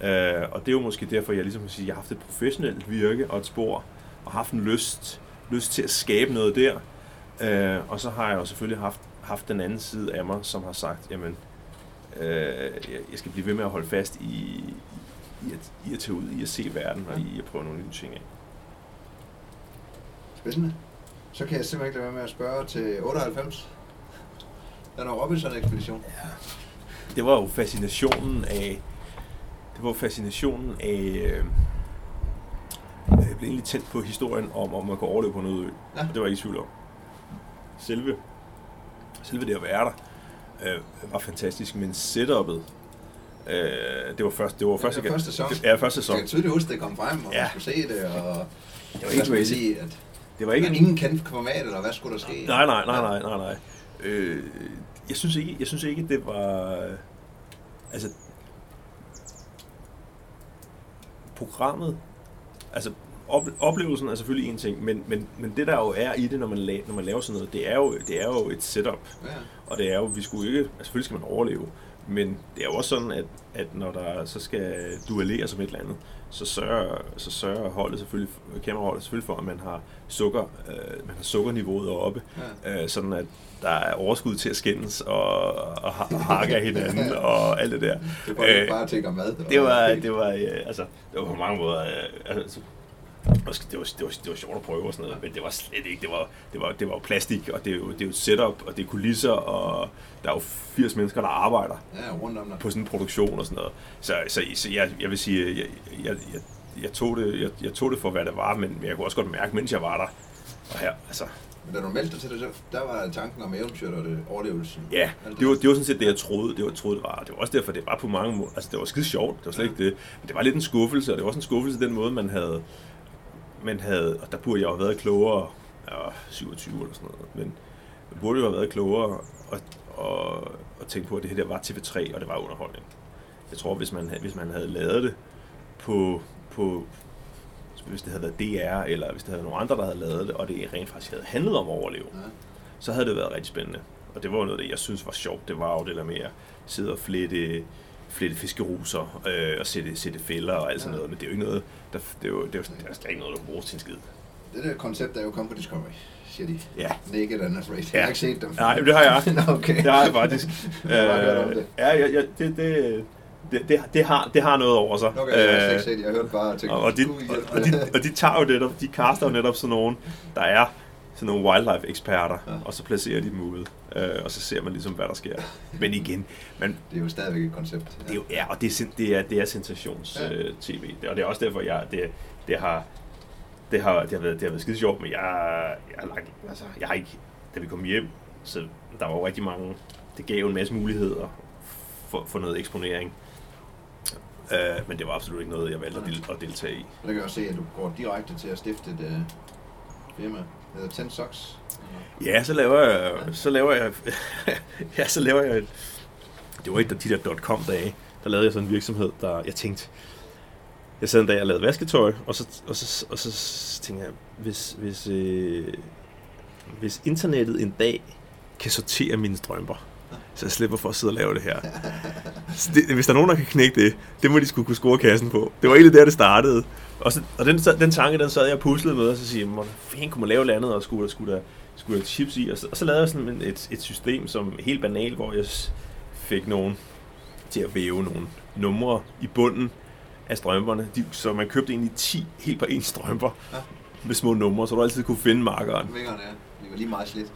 Øh, og det er jo måske derfor, jeg ligesom kan sige, at jeg har haft et professionelt virke og et spor, og haft en lyst, lyst til at skabe noget der. Uh, og så har jeg jo selvfølgelig haft, haft den anden side af mig, som har sagt, jamen, uh, jeg skal blive ved med at holde fast i, i, at, i at tage ud, i at se verden, og i at prøve nogle nye ting af. Spændende. Så kan jeg simpelthen ikke lade være med at spørge til otteoghalvfems. Den er Robinson-ekspedition. Ja. Det var jo fascinationen af, det var fascinationen af, øh, jeg blev egentlig tændt på historien om, om at kunne overleve på en øde ø. Ja. Det var jeg ikke i tvivl om. Selve, selve det at være der øh, var fantastisk, men setupet, øh, det var først, det var første, ja, første sæson. Ja, første sæson. Jeg kan tydeligt huske, det kom frem, og ja. Man skulle se det, og det var ikke sige, at det var ikke en... ingen kendte format, eller hvad skulle der ske? Nej, nej, nej, nej, nej, nej. Øh, jeg synes ikke, jeg synes ikke, det var, altså programmet, altså. Oplevelsen er selvfølgelig en ting, men, men, men det der jo er i det, når man, la- når man laver sådan noget, det er jo, det er jo et setup, ja. Og det er jo, vi skulle ikke, altså selvfølgelig skal man overleve, Men det er jo også sådan, at, at når der så skal duelleres som et eller andet, så sørger, så sørger holdet selvfølgelig, kameraholdet selvfølgelig for, at man har, sukker, øh, man har sukkerniveauet oppe, ja. øh, sådan at der er overskud til at skændes og, og, og hakke af hinanden og alt det der. Det var øh, bare at tænke om mad. Det, det var, det var, øh, altså, det var på mange måder... Øh, altså, Det var, det, var, det var sjovt at prøve og sådan noget, men det var slet ikke, det var, det var, det var jo plastik, og det er jo, det er jo setup, og det er kulisser, og der er jo firs mennesker, der arbejder ja, rundt om på sådan en produktion og sådan noget. Så, så, så jeg, jeg vil sige, jeg, jeg, jeg, jeg, tog det, jeg, jeg tog det for, hvad det var, men jeg kunne også godt mærke, mens jeg var der, og her, altså... Men da du meldte dig til det, der var tanken om eventyret og det, overlevelsen. Ja, det var, det var sådan set det, jeg troede, det var, troede det var. Det var også derfor, det var på mange måder, altså det var skide sjovt, det var slet ikke det. Men det var lidt en skuffelse, og det var også en skuffelse den måde, man havde... Man havde, og der burde jeg jo have været klogere, øh, syvogtyve eller sådan noget, men jeg burde jo have været klogere og, og, og tænke på, at det her der var T V tre, og det var underholdning. Jeg tror, hvis man, hvis man havde lavet det på, på, hvis det havde været D R, eller hvis det havde nogle andre, der havde lavet det, og det rent faktisk havde handlet om at overleve, ja. Så havde det været rigtig spændende. Og det var noget, det jeg synes var sjovt, det var jo det der med at sidde og flette... flette fiskeruser øh, og sætte, sætte fælder og alt sådan ja. Noget, men det er jo ikke noget, der, det er jo, det er jo det er slet ikke noget, der bruges til en skid. Det der koncept er jo kommet på Discovery, siger de. Ja. Naked and Afraid. Ja. Jeg har ikke set dem. Nej, det har jeg. Okay. Det har jeg faktisk. øh, det. Ja, ja, ja, det, det, det, det, har, det har noget over sig. Okay, jeg har ikke set det, jeg hørte bare tænkt, og, og, de, og, og, de, og de tager jo netop, de kaster jo netop sådan nogen, der er sådan nogle wildlife-eksperter, ja. Og så placerer de dem ude, øh, og så ser man ligesom, hvad der sker. Men igen... Man, det er jo stadigvæk et koncept. Ja, det er, jo, ja og det er, det er, det er sensations-tv, ja. øh, og det er også derfor, jeg det, det, har, det, har, det, har været, det har været skide sjovt, men jeg, jeg, har lagt, altså, jeg har ikke... Da vi kom hjem, så der var jo rigtig mange... Det gav jo en masse muligheder for, for noget eksponering. Øh, men det var absolut ikke noget, jeg valgte at, at deltage i. Og der kan jeg også se, at du går direkte til at stifte et øh, firma. Hedder Ten Socks? Ja, så laver jeg... Så laver jeg ja, så laver jeg... Et, det var ikke de der dot-com-dage. Der lavede jeg sådan en virksomhed, der... Jeg tænkte... Jeg sad en dag og lavede vasketøj, og så, og så, og så tænkte jeg, hvis, hvis, øh, hvis internettet en dag kan sortere mine strømper, så jeg slipper for at sidde og lave det her. Det, hvis der er nogen, der kan knække det, det må de skulle kunne score kassen på. Det var egentlig der, det startede. Og, så, og den, den tanke, den sad jeg og puslede med, og så siger jeg, hvordan fanden kunne man lave landet, og skulle der, skulle der, skulle der chips i? Og så, og så lavede jeg sådan et, et system, som helt banalt, hvor jeg fik nogen til at væve nogle numre i bunden af strømperne. De, så man købte egentlig ti helt på en strømper ja. Med små numre, så du altid kunne finde markeren. Vingerne, ja. Det var lige meget slidt.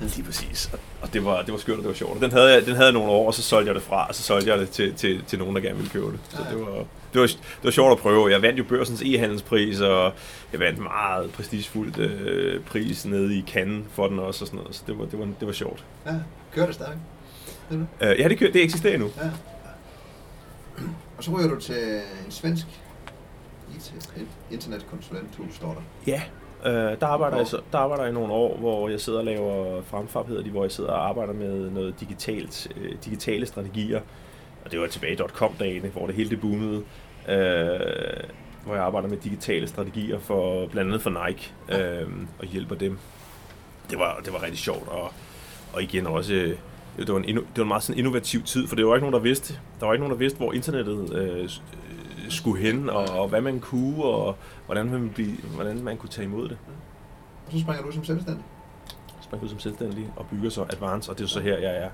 Lige præcis. Og det var, det var skørt, og det var sjovt. Den havde, jeg, den havde jeg nogle år, og så solgte jeg det fra, og så solgte jeg det til, til, til nogen, der gerne ville købe det. Så det var, det, var, det var sjovt at prøve. Jeg vandt jo Børsens e-handelspris, og jeg vandt meget prestigefuldt øh, pris nede i Cannes for den også, og sådan noget. Så det var, det var, det var sjovt. Ja, kører det stadig? Øh, ja, det, kører, det eksisterer endnu. Ja. Og så ryger du til en svensk internetkonsulenthus, står der. Ja. Uh, der, arbejder jeg, der arbejder jeg i nogle år, hvor jeg sidder og laver fremfab, hedder de, hvor jeg sidder og arbejder med noget digitalt, uh, digitale strategier. Og det var tilbage i dot-com-dagene, hvor det hele det boomede. Uh, hvor jeg arbejder med digitale strategier, for, blandt andet for Nike, uh, og hjælper dem. Det var, det var rigtig sjovt, og, og igen også, det var en, det var en meget sådan innovativ tid, for det var ikke nogen, der vidste, der var ikke nogen, der vidste, hvor internettet... Uh, skulle hen, og, og hvad man kunne, og hvordan man, blive, hvordan man kunne tage imod det. Og så springer du ud som selvstændig? Jeg springer ud som selvstændig og bygger så Advance, og det er så her, jeg er,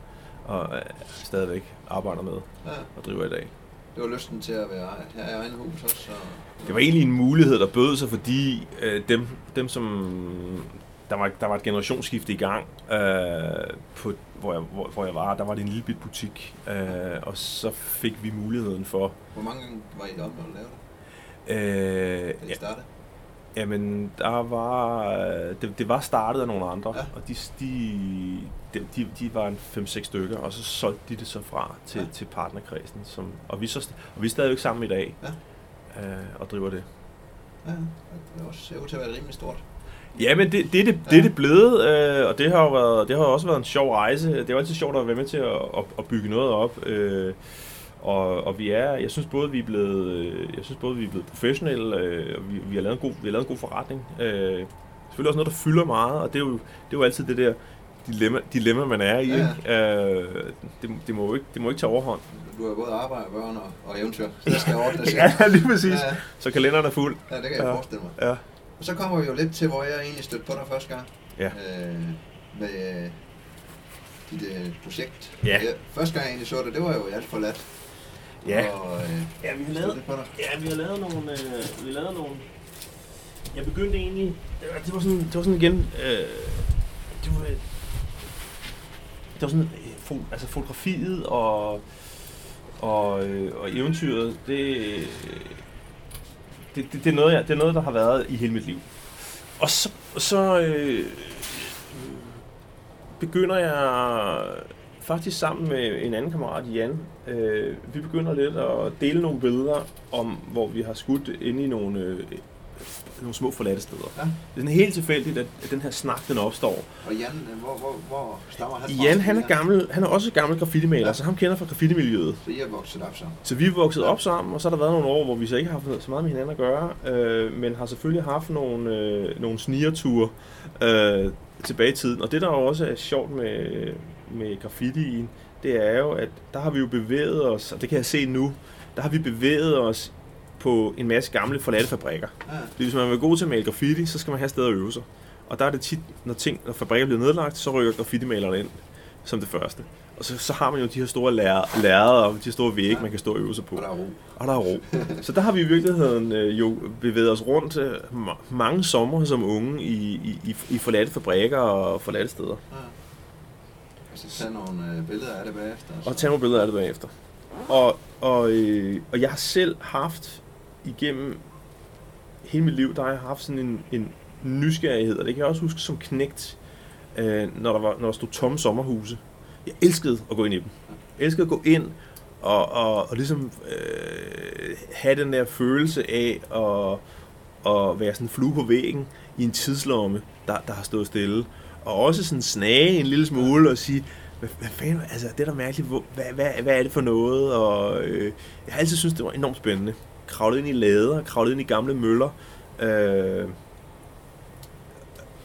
og jeg stadigvæk arbejder med ja. Og driver i dag. Det var lysten til at være her i egen hus også? Og... Det var egentlig en mulighed, der bød sig, fordi øh, dem, dem som... Der var, der var et generationsskifte i gang, øh, på, hvor, jeg, hvor, hvor jeg var. Der var det en lille bit butik, øh, og så fik vi muligheden for... Hvor mange gange var I oppe og lavede det? Øh, det startede? Ja, jamen, der var, det, det var startet af nogle andre, ja. Og de, de, de, de var en fem seks stykker, og så solgte de det så fra til, ja. Til partnerkredsen. Som, og, vi så, og vi er stadigvæk sammen i dag, ja. øh, og driver det. Ja, det ser ud til at være rimelig stort. Ja, men det er det, det, det, det blevet, øh, og det har jo været, det har også været en sjov rejse. Det er jo altid sjovt at være med til at, at, at bygge noget op, øh, og, og vi er, jeg synes både vi er blevet, jeg synes både vi er blevet professionelle, øh, og vi, vi har lavet en god, vi har lavet en god forretning. Øh, selvfølgelig også noget der fylder meget, og det er jo, det er jo altid det der, dilemma, dilemma man er i. Ja, ja. Ikke? Øh, det, det, må ikke, det må ikke tage overhånd. Du har både arbejde, børn og, og eventyr, så der skal ordne sig. Ja, lige præcis. Ja, ja. Så kalenderen er fuld. Ja, det kan jeg ja. forestille mig. Ja. Og så kommer vi jo lidt til, hvor jeg egentlig stødte på dig første gang. Ja. Øh, med dit øh, projekt. Ja. Ja, første gang jeg egentlig så det, det var jo alt for lat. Ja. Og, øh, ja, vi har lavet, ja, vi har lavet nogle... Øh, vi lavede nogle jeg begyndte egentlig... Det var sådan, det var sådan igen... Øh, det, var, det var sådan... Altså fotografiet og... Og, øh, og eventyret, det, det, det, det, er noget, jeg, det er noget, der har været i hele mit liv. Og så, så øh, begynder jeg faktisk sammen med en anden kammerat, Jan, øh, vi begynder lidt at dele nogle billeder om, hvor vi har skudt inde i nogle, øh, nogle små forladte steder. Ja. Det er helt tilfældigt, at, at den her snak, den opstår. Og Jan, hvor, hvor, hvor stammer han fra? Jan, han er, gammel, han er også gammel graffitimaler, ja. Så ham kender fra graffitimiljøet. Så I er vokset op sammen? Så vi er vokset ja. op sammen, og så har der været nogle år, hvor vi så ikke har haft så meget med hinanden at gøre, øh, men har selvfølgelig haft nogle, øh, nogle snigerture øh, tilbage i tiden. Og det, der også er sjovt med, med graffitien, det er jo, at der har vi jo bevæget os, og det kan jeg se nu, der har vi bevæget os på en masse gamle forladte fabrikker. Ja. Det er, hvis man er god til at male graffiti, så skal man have sted at øve sig. Og der er det tit, når, ting, når fabrikker bliver nedlagt, så rykker graffitimalerne ind som det første. Og så, så har man jo de her store lærreder og de her store vægge, ja. man kan stå og øve sig på. Og der er ro. Og der er ro. Så der har vi i virkeligheden øh, jo bevæget os rundt øh, mange sommer som unge i, i, i forladte fabrikker og forladte steder. Ja. Og så tage nogle billeder af det bagefter. Og tage nogle billeder af det bagefter. Og, og, øh, og jeg har selv haft igennem hele mit liv, der har jeg haft sådan en, en nysgerrighed, og det kan jeg også huske som knægt, øh, når, der var, når der stod tomme sommerhuse. Jeg elskede at gå ind i dem. Jeg elskede at gå ind og, og, og ligesom øh, have den der følelse af at, at være sådan en flue på væggen i en tidslomme, der, der har stået stille. Og også sådan snage en lille smule og sige, Hvad, hvad fanden, altså det er da mærkeligt, hvad, hvad, hvad er det for noget, og øh, jeg har altid syntes, det var enormt spændende. Kravlet ind i lader, kravlet ind i gamle møller, øh,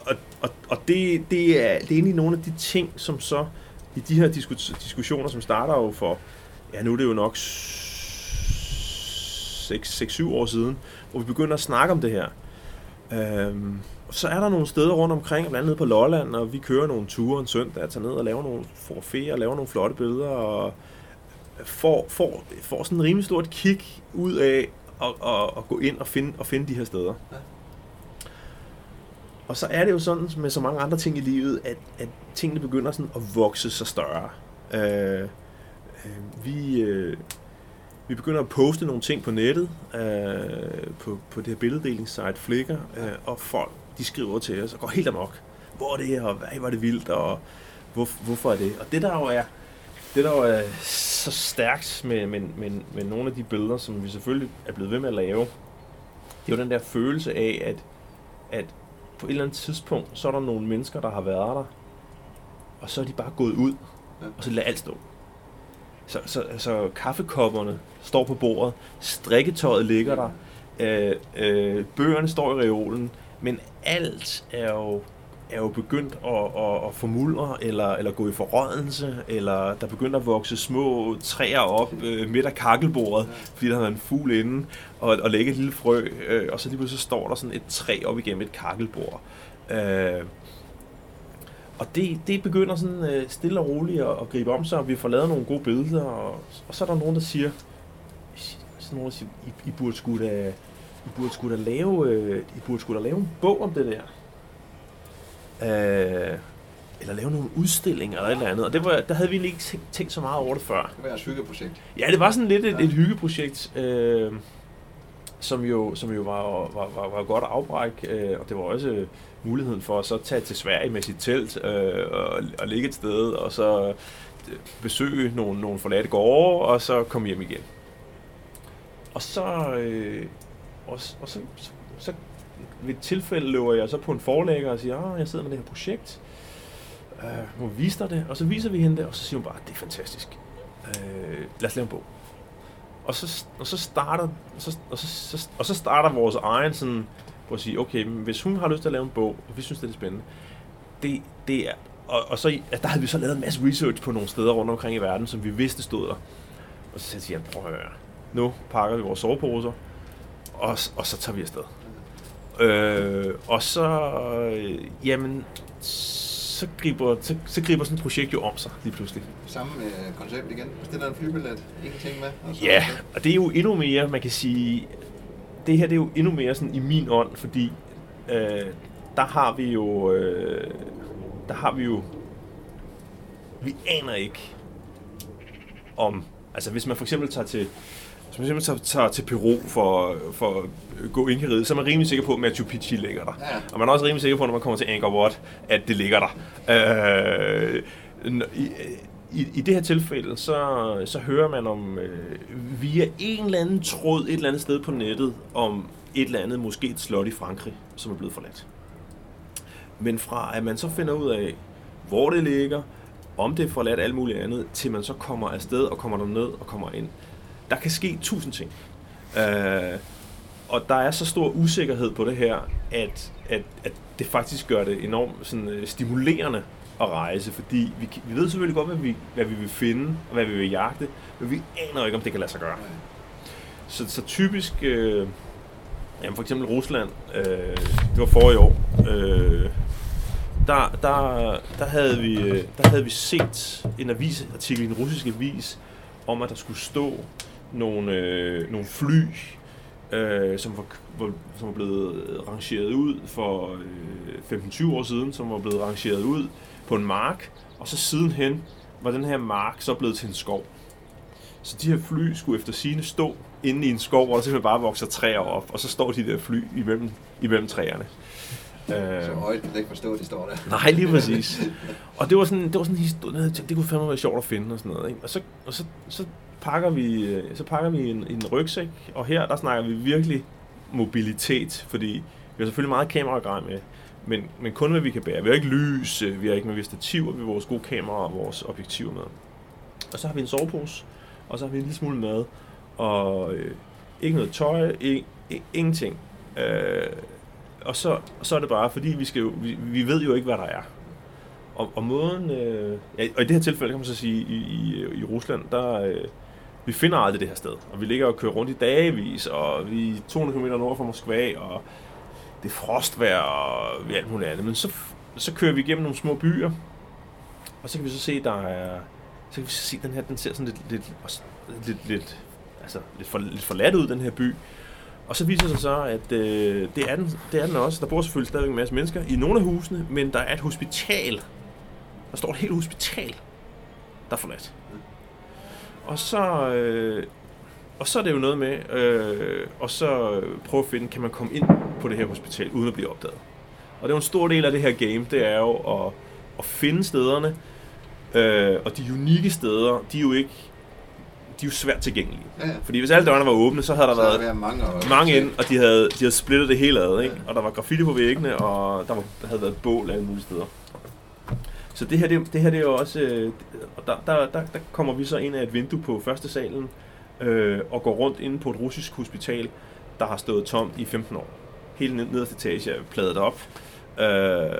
og, og, og det, det, er, det er egentlig nogle af de ting, som så i de her diskus, diskussioner, som starter jo for, ja nu er det jo nok seks syv år siden, hvor vi begynder at snakke om det her. Øh, Så er der nogle steder rundt omkring, blandt andet på Lolland, og vi kører nogle ture en søndag, tager ned og laver nogle fotografier, laver nogle flotte billeder, og får, får, får sådan en rimelig stort kig ud af at gå ind og finde, og finde de her steder. Ja. Og så er det jo sådan med så mange andre ting i livet, at, at tingene begynder sådan at vokse sig større. Øh, vi, øh, vi begynder at poste nogle ting på nettet, øh, på, på det her billeddelingssite Flickr, øh, og folk de skriver til os og går helt amok. Hvor er det her, og hvad var det vildt, og hvor, hvorfor er det? Og det der jo er, det der jo er så stærkt med, med, med, med nogle af de billeder, som vi selvfølgelig er blevet ved med at lave, det er jo den der følelse af, at, at på et eller andet tidspunkt, så er der nogle mennesker, der har været der, og så er de bare gået ud, og så lader alt stå. Så, så altså, kaffekopperne står på bordet, strikketøjet ligger der, øh, øh, bøgerne står i reolen, men alt er jo, er jo begyndt at, at, at formuldre, eller, eller gå i forrådnelse, eller der begynder at vokse små træer op øh, midt af kakkelbordet, fordi der har været en fugl inde, og, og lægge et lille frø, øh, og så lige pludselig står der sådan et træ op igennem et kakkelbord. Øh, og det, det begynder sådan øh, stille og roligt at, at gribe om sig, og vi får lavet nogle gode billeder, og, og så er der nogen, der siger, sådan nogen, der siger, I, I burde sgu da... I burde sgu da lave, øh, I burde sgu da lave en bog om det der. Øh, eller lave nogle udstillinger eller et eller andet. Og det var, der havde vi egentlig ikke tænkt, tænkt så meget over det før. Det var et hyggeprojekt. Ja, det var sådan lidt et, ja. et hyggeprojekt, øh, som jo, som jo var, var, var, var godt at afbrække. Øh, og det var også muligheden for at så tage til Sverige med sit telt øh, og, og ligge et sted. Og så besøge nogle, nogle forladte gårde, og så komme hjem igen. Og så... Øh, Og, og så, så, så ved et tilfælde løber jeg så på en forlægger og siger, at jeg sidder med det her projekt, øh, må vi vise dig det, og så viser vi hende det, og så siger hun bare, det er fantastisk, øh, lad os lave en bog. Og så, og så, starter, så, og så, så, og så starter vores egen sådan, på at sige, okay, hvis hun har lyst til at lave en bog, og vi synes, det er spændende, det, det er og, og så altså, der havde vi så lavet en masse research på nogle steder rundt omkring i verden, som vi vidste stod der. Og så sagde jeg, prøv at høre, nu pakker vi vores soveposer, og, og så tager vi afsted. Øh, og så, øh, jamen, så griber, så, så griber sådan et projekt jo om sig lige pludselig. Samme øh, koncept igen. Bestiller en flybillet, ingenting med. Og så ja, og det er jo endnu mere, man kan sige, det her det er jo endnu mere sådan i min ånd, fordi øh, der har vi jo, øh, der har vi jo, vi aner ikke om, altså hvis man for eksempel tager til, hvis man simpelthen tager til Peru for, for at gå indkærede, så er man rimelig sikker på, at Machu Picchu ligger der. Ja. Og man er også rimelig sikker på, når man kommer til Angkor Wat, at det ligger der. Øh, i, i, I det her tilfælde, så, så hører man om øh, via en eller anden tråd et eller andet sted på nettet, om et eller andet, måske et slot i Frankrig, som er blevet forladt. Men fra at man så finder ud af, hvor det ligger, om det er forladt, alt muligt andet, til man så kommer afsted og kommer derned og kommer ind. Der kan ske tusind ting. Øh, og der er så stor usikkerhed på det her, at, at, at det faktisk gør det enormt sådan, stimulerende at rejse, fordi vi, vi ved selvfølgelig godt, hvad vi, hvad vi vil finde, og hvad vi vil jagte, men vi aner ikke, om det kan lade sig gøre. Så, så typisk, øh, jamen for eksempel Rusland, øh, det var forrige år, øh, der, der, der, havde vi, der havde vi set en avisartikel i en russisk avis, om at der skulle stå nogle, øh, nogle fly, øh, som, var, som var blevet rangeret ud for øh, femten tyve år siden, som var blevet rangeret ud på en mark, og så sidenhen var den her mark så blevet til en skov. Så de her fly skulle efter sigende stå inde i en skov, hvor der simpelthen bare vokser træer op, og så står de der fly imellem, imellem træerne. Så øjet kan ikke forstå, at de står der. Nej, lige præcis. Og det var sådan, det var sådan en historie, det kunne fandme være sjovt at finde og sådan noget. Ikke? Og, så, og så, så pakker vi, så pakker vi en, en rygsæk, og her der snakker vi virkelig mobilitet, fordi vi har selvfølgelig meget kameragrej med, men, men kun hvad vi kan bære. Vi har ikke lys, vi har ikke med stativer, vi har vores gode kameraer og vores objektiver med. Og så har vi en sovepose, og så har vi en lille smule mad, og øh, ikke noget tøj, ikke, ikke, ingenting. Øh, Og så, og så er det bare, fordi vi, skal jo, vi, vi ved jo ikke, hvad der er. Og, og måden... Øh, ja, og i det her tilfælde, kan man så sige, i, i, i Rusland, der... Øh, vi finder aldrig det her sted. Og vi ligger og kører rundt i dagevis, og vi er to hundrede kilometer nord fra Moskva, og det er frostvejr, og alt muligt andet. Men så, så kører vi igennem nogle små byer, og så kan vi så se, der er... Så kan vi så se, den her, den ser sådan lidt... lidt, lidt, lidt altså, lidt, for, lidt forladt ud, den her by. Og så viser det sig så, at øh, det, er den, det er den også. Der bor selvfølgelig stadigvæk en masse mennesker i nogle af husene, men der er et hospital. Der står et helt hospital, der er forladt. Og så, øh, og så er det jo noget med, øh, og så prøve at finde, kan man komme ind på det her hospital, uden at blive opdaget. Og det er jo en stor del af det her game, det er jo at, at finde stederne, øh, og de unikke steder, de er jo ikke... de er jo svært tilgængelige. Ja, ja. Fordi hvis alle dørene var åbne, så havde der så været, været mange, mange ind, og de havde, de havde splittet det hele ad, ikke? Ja. Og der var graffiti på væggene, og der, var, der havde været bål alle mulige steder. Så det her, det, det her det er jo også... Øh, der, der, der, der kommer vi så ind af et vindue på første salen, øh, og går rundt inde på et russisk hospital, der har stået tomt i femten år. Hele nederste etage er pladet op. Øh,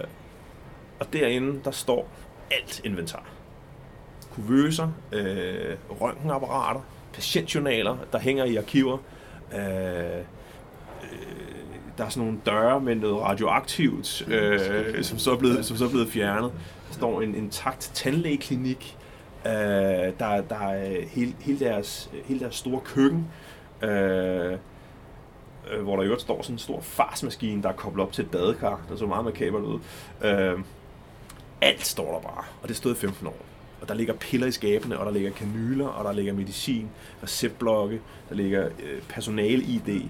og derinde, der står alt inventar. Kuvøser, øh, røntgenapparater, patientjournaler, der hænger i arkiver. Øh, der er sådan nogle døre med noget radioaktivt, øh, som, så er blevet, som så er blevet fjernet. Der står en intakt tandlægeklinik. Øh, der, der er hele, hele, deres, hele deres store køkken, øh, hvor der jo står sådan en stor farsmaskine, der er koblet op til et badekar. Der så meget makabert ud. Øh, alt står der bare, og det stod i femten år. Og der ligger piller i skabene, og der ligger kanyler, og der ligger medicin, receptblokke, der ligger øh, personal-I D.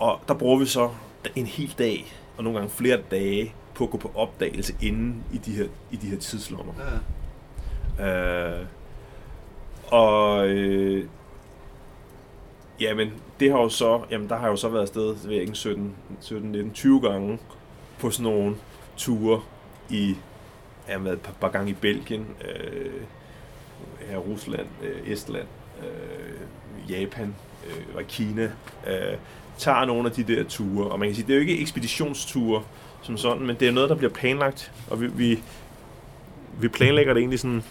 Og der bruger vi så en hel dag, og nogle gange flere dage, på at gå på opdagelse inden i de her, i de her tidslommer. Ja. Øh, og øh, jamen, det har jo så, jamen, der har jo så været afsted sytten, nitten, tyve gange på sådan nogle ture i... Jeg har været et par gange i Belgien, øh, her Rusland, øh, Estland, øh, Japan, øh, og Kina, øh, tager nogle af de der ture. Og man kan sige, det er jo ikke ekspeditionsture som sådan, men det er noget, der bliver planlagt. Og vi, vi, vi planlægger det egentlig sådan,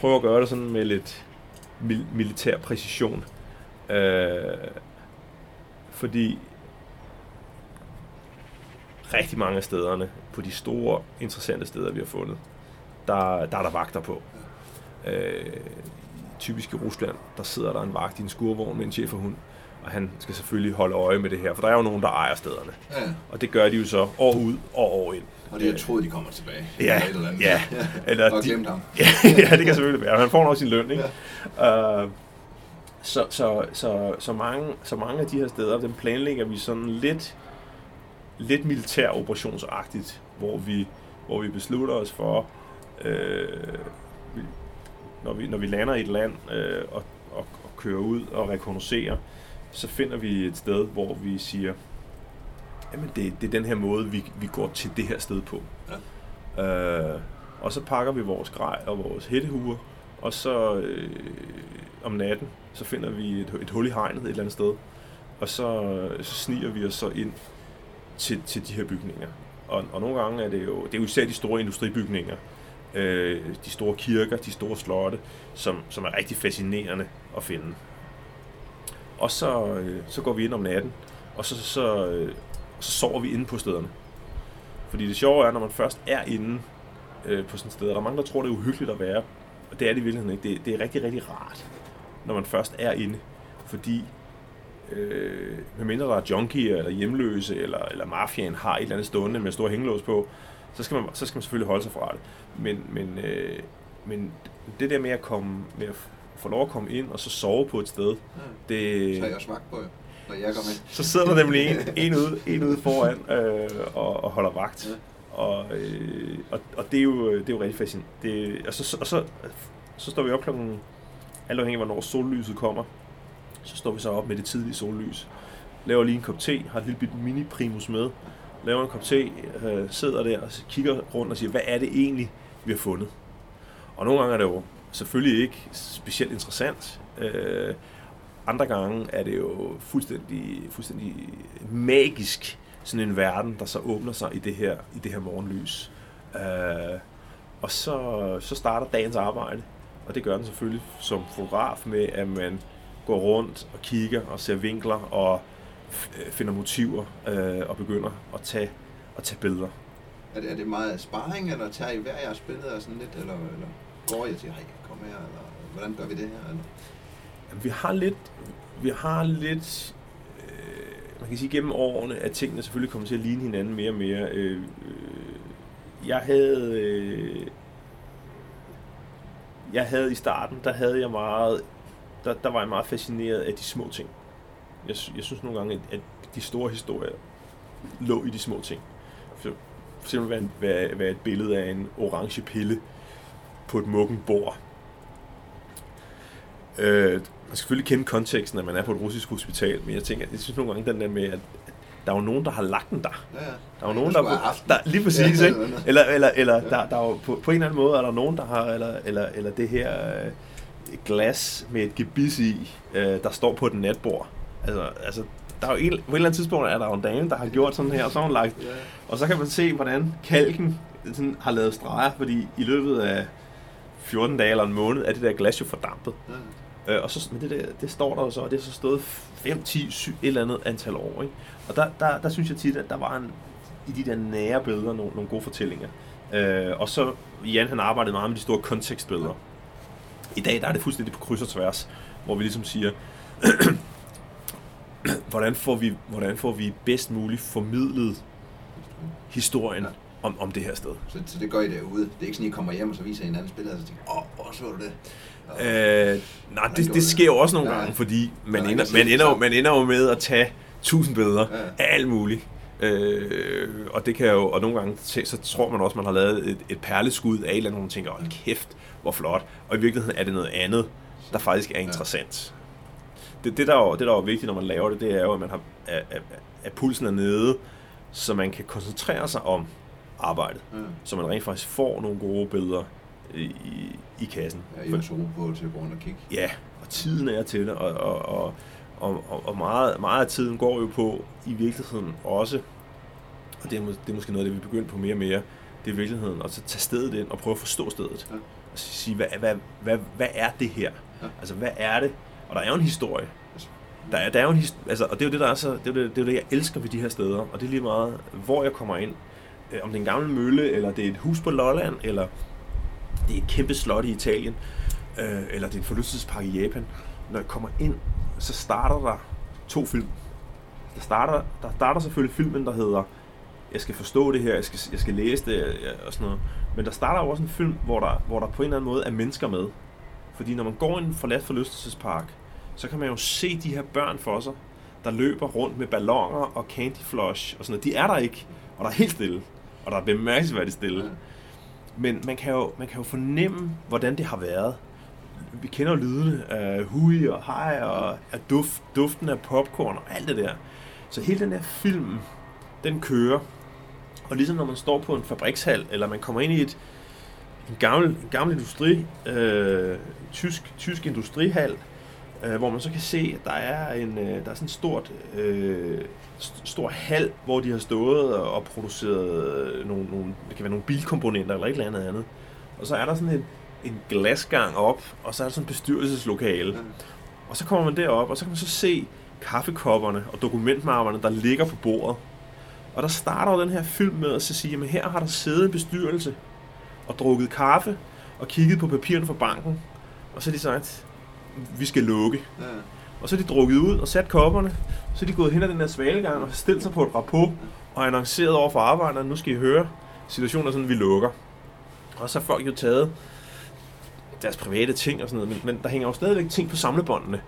prøver at gøre det sådan med lidt mil- militær præcision. Øh, fordi rigtig mange af stederne, på de store, interessante steder, vi har fundet, der, der er der vagter på. Øh, typisk i Rusland, der sidder der en vagt i en skurvogn med en schæferhund, og han skal selvfølgelig holde øje med det her, for der er jo nogen, der ejer stederne. Ja. Og det gør de jo så år ud og år ind. Og det er jo troet, de kommer tilbage. Ja, eller et eller andet. Ja. Eller og de... glemt ham. Ja, det kan selvfølgelig være. Han får nok sin løn, ikke? Ja. Uh, så, så, så, så, mange, så mange af de her steder, dem planlægger vi sådan lidt, lidt militær operationsagtigt, hvor vi, hvor vi beslutter os for, øh, når, vi, når vi lander i et land øh, og, og, og kører ud og rekognoscerer, så finder vi et sted, hvor vi siger, jamen det, det er den her måde, vi, vi går til det her sted på. Ja. Øh, og så pakker vi vores grej og vores hættehuer, og så øh, om natten, så finder vi et, et hul i hegnet et eller andet sted, og så, så sniger vi os så ind til, til de her bygninger. Og, og nogle gange er det jo, det er jo især de store industribygninger, øh, de store kirker, de store slotte, som, som er rigtig fascinerende at finde. Og så, øh, så går vi ind om natten, og så, så, øh, så sover vi inde på stederne. Fordi det sjove er, når man først er inde øh, på sådan et sted, der er mange, der tror, det er uhyggeligt at være. Og det er det i virkeligheden ikke. Det, det er rigtig, rigtig rart, når man først er inde. Fordi øh, medmindre der er junkier, eller hjemløse, eller, eller mafiaen har et eller andet stående med stor hængelås på, så skal man, så skal man selvfølgelig holde sig fra det. Men, men, øh, men det der med at komme... Med at får lov at komme ind og så sove på et sted. Mm. Det, så er jeg smagt på, når jeg kommer ind. Så sidder der nemlig en, en, ude, en ude foran øh, og, og holder vagt. Mm. Og, øh, og, og det er jo, det er jo rigtig fascinerende. Og, så, og så, så står vi op klokken, alt afhængig af hvornår sollyset kommer, så står vi så op med det tidlige sollys. Laver lige en kop te, har et lille bit mini primus med, laver en kop te, øh, sidder der og kigger rundt og siger, hvad er det egentlig, vi har fundet? Og nogle gange er det jo selvfølgelig ikke specielt interessant. Øh, andre gange er det jo fuldstændig, fuldstændig magisk, sådan en verden, der så åbner sig i det her, i det her morgenlys. Øh, og så, så starter dagens arbejde, og det gør den selvfølgelig som fotograf med, at man går rundt og kigger og ser vinkler og f- finder motiver øh, og begynder at tage, at tage billeder. Er det, er det meget sparring, eller tager I hver jeres billeder sådan lidt, eller, eller går jeg til, hej, kom her, eller hvordan gør vi det her? Eller? Jamen, vi har lidt, vi har lidt øh, man kan sige gennem årene, at tingene selvfølgelig kommer til at ligne hinanden mere og mere. Øh, øh, jeg havde, øh, jeg havde i starten, der havde jeg meget, der, der var jeg meget fascineret af de små ting. Jeg, jeg synes nogle gange, at de store historier lå i de små ting. For simpelthen hvad, hvad et billede af en orange pille på et muggenbord. Øh, man skal selvfølgelig kende konteksten, at man er på et russisk hospital, men jeg tænker, jeg synes nogle gange den der med, at der er jo nogen, der har lagt den der. Ja, ja. Der er jo nogen, der, der lige præcis, ja, ikke? Eller, eller, eller ja. der, der er jo, på, på en eller anden måde er der nogen, der har, eller, eller, eller det her øh, glas med et gebis i, øh, der står på et natbord. Altså, altså der er jo en, på et eller andet tidspunkt er der jo en dame, der har gjort sådan her, og så har hun lagt. Ja. Og så kan man se, hvordan kalken sådan, har lavet streger, fordi i løbet af fjorten dage eller en måned, er det der glas jo fordampet. Mm. Øh, og så, men det, der, det står der jo så, og det har så stået fem, ti, syv, et eller andet antal år. Ikke? Og der, der, der synes jeg tit, at der var en, i de der nære billeder nogle, nogle gode fortællinger. Øh, og så, Jan han arbejdede meget med de store kontekstbilleder. Mm. I dag der er det fuldstændig på kryds og tværs, hvor vi ligesom siger, hvordan, får vi, hvordan får vi bedst muligt formidlet historien Om, om det her sted. Så, så det gør I derude? Det er ikke sådan, I kommer hjem, og så viser I hinandens billeder, og så tænker, åh, oh, så du det? Og, øh, nej, det, det, det sker jo også nogle ja, gange, fordi man, ja, ender, man, ender, man ender jo med at tage tusind billeder ja. af alt muligt. Øh, og det kan jo, og nogle gange, så tror man også, man har lavet et, et perleskud af et eller andet, og man tænker, åh, kæft, hvor flot. Og i virkeligheden er det noget andet, der faktisk er interessant. Ja. Det, det, der jo, det, der er jo vigtigt, når man laver det, det er jo, at man har, at, at, at pulsen er nede, så man kan koncentrere sig om arbejdet, ja. så man rent faktisk får nogle gode billeder i, i kassen. Ja, jeg tror på til at gå rundt og kigge. Ja, og tiden er til det, og, og, og, og, og meget, meget af tiden går jo på i virkeligheden også, og det er, det er måske noget af det, vi begyndte på mere og mere, det er virkeligheden, og så tage stedet ind og prøve at forstå stedet. Ja. Og sige, hvad, hvad, hvad, hvad er det her? Ja. Altså, hvad er det? Og der er jo en historie. Der er, der er jo en historie, altså, og det er jo det, der er så, det er jo det, det er det, jeg elsker ved de her steder, og det er lige meget, hvor jeg kommer ind. Om det er en gammel mølle, eller det er et hus på Lolland, eller det er et kæmpe slot i Italien, øh, eller det er en forlystelsespark i Japan. Når jeg kommer ind, så starter der to film. Der starter, der starter selvfølgelig filmen, der hedder jeg skal forstå det her, jeg skal, jeg skal læse det og sådan noget. Men der starter også en film, hvor der, hvor der på en eller anden måde er mennesker med. Fordi når man går i en forladt forlystelsespark, så kan man jo se de her børn for sig, der løber rundt med balloner og candy flush og sådan noget. De er der ikke, og der er helt stille, og der er bemærkelsesværdigt stille. Men man kan, jo, man kan jo fornemme, hvordan det har været. Vi kender jo lydene af hui og hej og af duft, duften af popcorn og alt det der. Så hele den her film, den kører. Og ligesom når man står på en fabrikshal, eller man kommer ind i et, en gammel, en gammel industri, øh, tysk, tysk industrihal, øh, hvor man så kan se, at der er, en, øh, der er sådan en stort, øh, st- stor hal, hvor de har stået og produceret nogle, nogle, det kan være nogle bilkomponenter eller et eller andet andet. Og så er der sådan en, en glasgang op, og så er der sådan en bestyrelseslokale. Og så kommer man derop, og så kan man så se kaffekopperne og dokumentmapperne, der ligger på bordet. Og der starter den her film med at sige, at her har der siddet en bestyrelse og drukket kaffe og kigget på papirerne fra banken. Og så har de sagt, vi skal lukke. Ja. Og så er de drukket ud og sat kopperne. Så er de gået hen ad den her svalegang og stillet sig på et rapport og annonceret over for arbejderne, nu skal I høre, situationen er sådan, vi lukker. Og så har folk jo taget deres private ting og sådan noget, men der hænger jo stadigvæk ting på samlebåndene.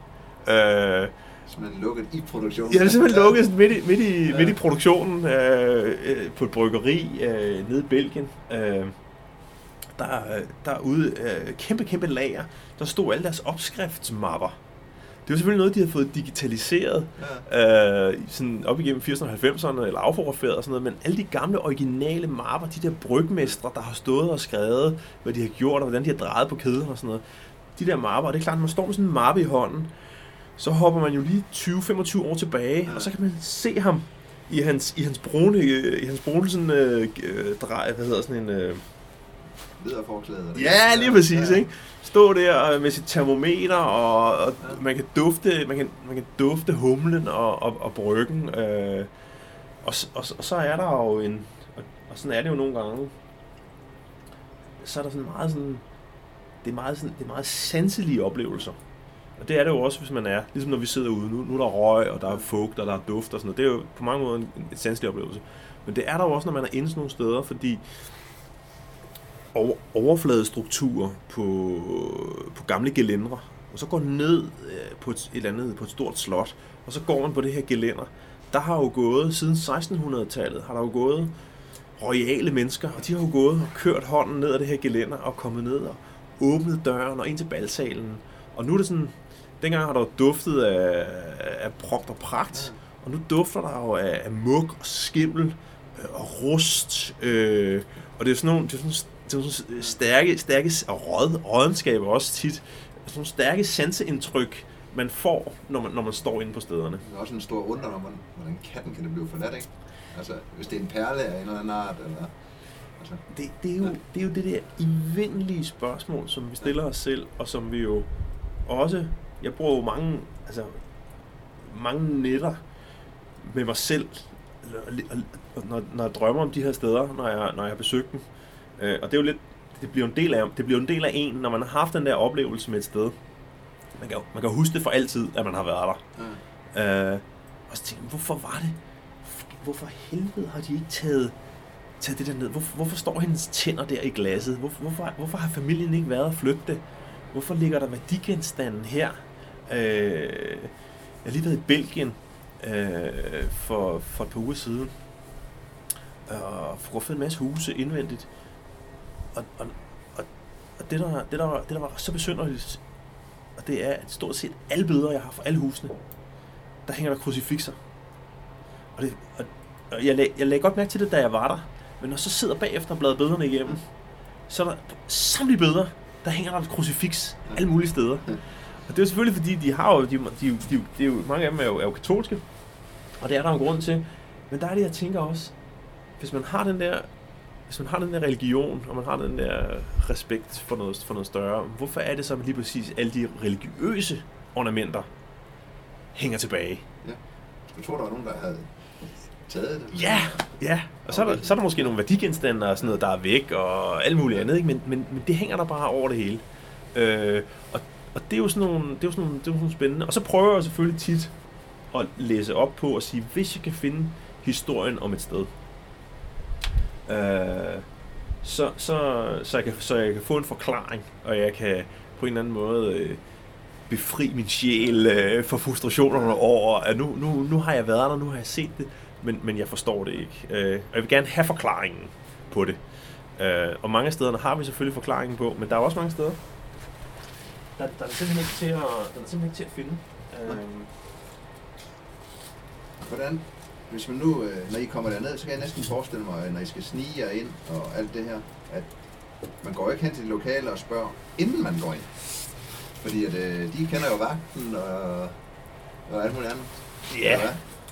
Øh, Simpelthen lukket i produktionen. Ja, det er simpelthen lukket midt i, midt i, ja. midt i produktionen øh, øh, på et bryggeri øh, nede i Belgien. Øh, der, der ude øh, kæmpe, kæmpe lager. Der stod alle deres opskriftsmapper. Det var selvfølgelig noget, de havde fået digitaliseret ja. øh, sådan op igennem firserne og halvfemserne, eller affotograferet og sådan noget, men alle de gamle, originale mapper, de der brygmestre, der har stået og skrevet, hvad de har gjort, og hvordan de har drejet på kæden og sådan noget. De der mapper, og det er klart, når man står med sådan en mappe i hånden, så hopper man jo lige tyve til femogtyve år tilbage, og så kan man se ham i hans i hans brune i hans brune sådan øh, drej, hvad hedder sådan en øh... lederforklæde. Ja, lige præcis, ja. Ikke? Stå der med sit termometer og, og ja. man kan dufte, man kan man kan dufte humlen og og, og bryggen. Øh, og, og, og så er der jo en og, og sådan er det jo nogle gange. Så er der sådan meget sådan det er meget sådan det er meget sanselige oplevelser. Og det er det jo også, hvis man er, ligesom når vi sidder ude, nu, nu er der røg, og der er fugt, og der er duft og sådan noget. Det er jo på mange måder en, en sanselig oplevelse. Men det er der jo også, når man er inde sådan nogle steder, fordi over, overfladestrukturer på, på gamle gelændre, og så går ned på et, et eller andet, på et stort slot, og så går man på det her gelænder. Der har jo gået, siden sekstenhundredetallet, har der jo gået royale mennesker, og de har jo gået og kørt hånden ned ad det her gelænder, og kommet ned og åbnet døren og ind til balsalen. Og nu er det sådan, dengang har der jo duftet af, af prokt og pragt, og nu dufter der jo af, af mug og skimmel øh, og rust. Øh, og det er sådan nogle, det er sådan, det er sådan stærke, stærke og rød, rødenskaber også tit. Sådan nogle stærke sanseindtryk, man får, når man, når man står inde på stederne. Det er også en stor undren om, hvordan katten kan det blive forladt, ikke? Altså, hvis det er en perle af en eller anden art, eller... Altså, det, det, er jo, det er jo det der evindelige spørgsmål, som vi stiller os selv, og som vi jo... Også, jeg bruger jo mange, altså, mange nætter med mig selv, når, når jeg drømmer om de her steder, når jeg, når jeg har besøgt dem. Øh, og det er jo lidt, det bliver en del af, det bliver en del af en, når man har haft den der oplevelse med et sted. Man kan, man kan huske det for altid, at man har været der. Mm. Øh, og så tænker jeg, hvorfor var det? Hvorfor helvede har de ikke taget, taget det der ned? Hvorfor, hvorfor står hendes tænder der i glasset? Hvorfor, hvorfor, hvorfor har familien ikke været og flyttet det? Hvorfor ligger der værdigenstanden her? Øh, jeg har lige været i Belgien øh, for, for et par uger siden. Og forgruffet en masse huse indvendigt. Og, og, og, og det, der, det, der, det, der var så besynderligt, og det er, at stort set alle billeder, jeg har fra alle husene, der hænger der krucifixer. Og, det, og, og jeg, lag, jeg lagde godt mærke til det, da jeg var der. Men når jeg så sidder bagefter og bladrer billederne igennem, så er der samtlige billeder, der hænger der et krucifiks alle mulige steder. Og det er jo selvfølgelig, fordi de har jo, de, de, de, de, mange af dem er jo, er jo katolske, og det er der en grund til. Men der er det, jeg tænker også, hvis man har den der hvis man har den der religion, og man har den der respekt for noget, for noget større, hvorfor er det så, at lige præcis alle de religiøse ornamenter hænger tilbage? Ja. Jeg tror, der var nogen, der havde taget det. Ja, ja. Og så er der, så er der måske nogle værdigenstande og sådan noget, der er væk, og alt muligt andet, ikke? Men, men, men det hænger der bare over det hele. Øh, og, og det er jo sådan nogle, det er jo sådan nogle, det er jo sådan nogle spændende. Og så prøver jeg selvfølgelig tit at læse op på og sige, hvis jeg kan finde historien om et sted, øh, så, så, så, jeg kan, så jeg kan få en forklaring, og jeg kan på en eller anden måde øh, befri min sjæl øh, for frustrationerne over, at nu, nu, nu har jeg været der, nu har jeg set det, men, men jeg forstår det ikke. Øh, og jeg vil gerne have forklaringen på det. Øh, og mange af stederne har vi selvfølgelig forklaringen på, men der er også mange steder, der, der er simpelthen ikke til at, der er simpelthen ikke til at finde. Øh, Hvordan, hvis man nu, når I kommer derned, så kan jeg næsten forestille mig, når I skal snige jer ind og alt det her, at man går ikke hen til de lokale og spørger, inden man går ind. Fordi at, de kender jo vagten og, og alt muligt andet. Ja,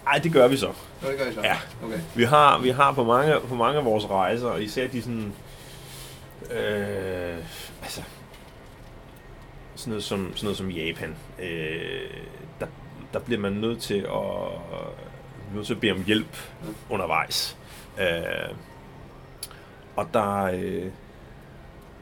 ej, det gør vi så. Nå, det gør I så? Ja. Okay. Vi har, vi har på, mange, på mange af vores rejser, især de sådan, øh, altså, sådan noget som, sådan noget som Japan, øh, der der bliver man nødt til at, nødt til at bede om hjælp undervejs. Øh, og der,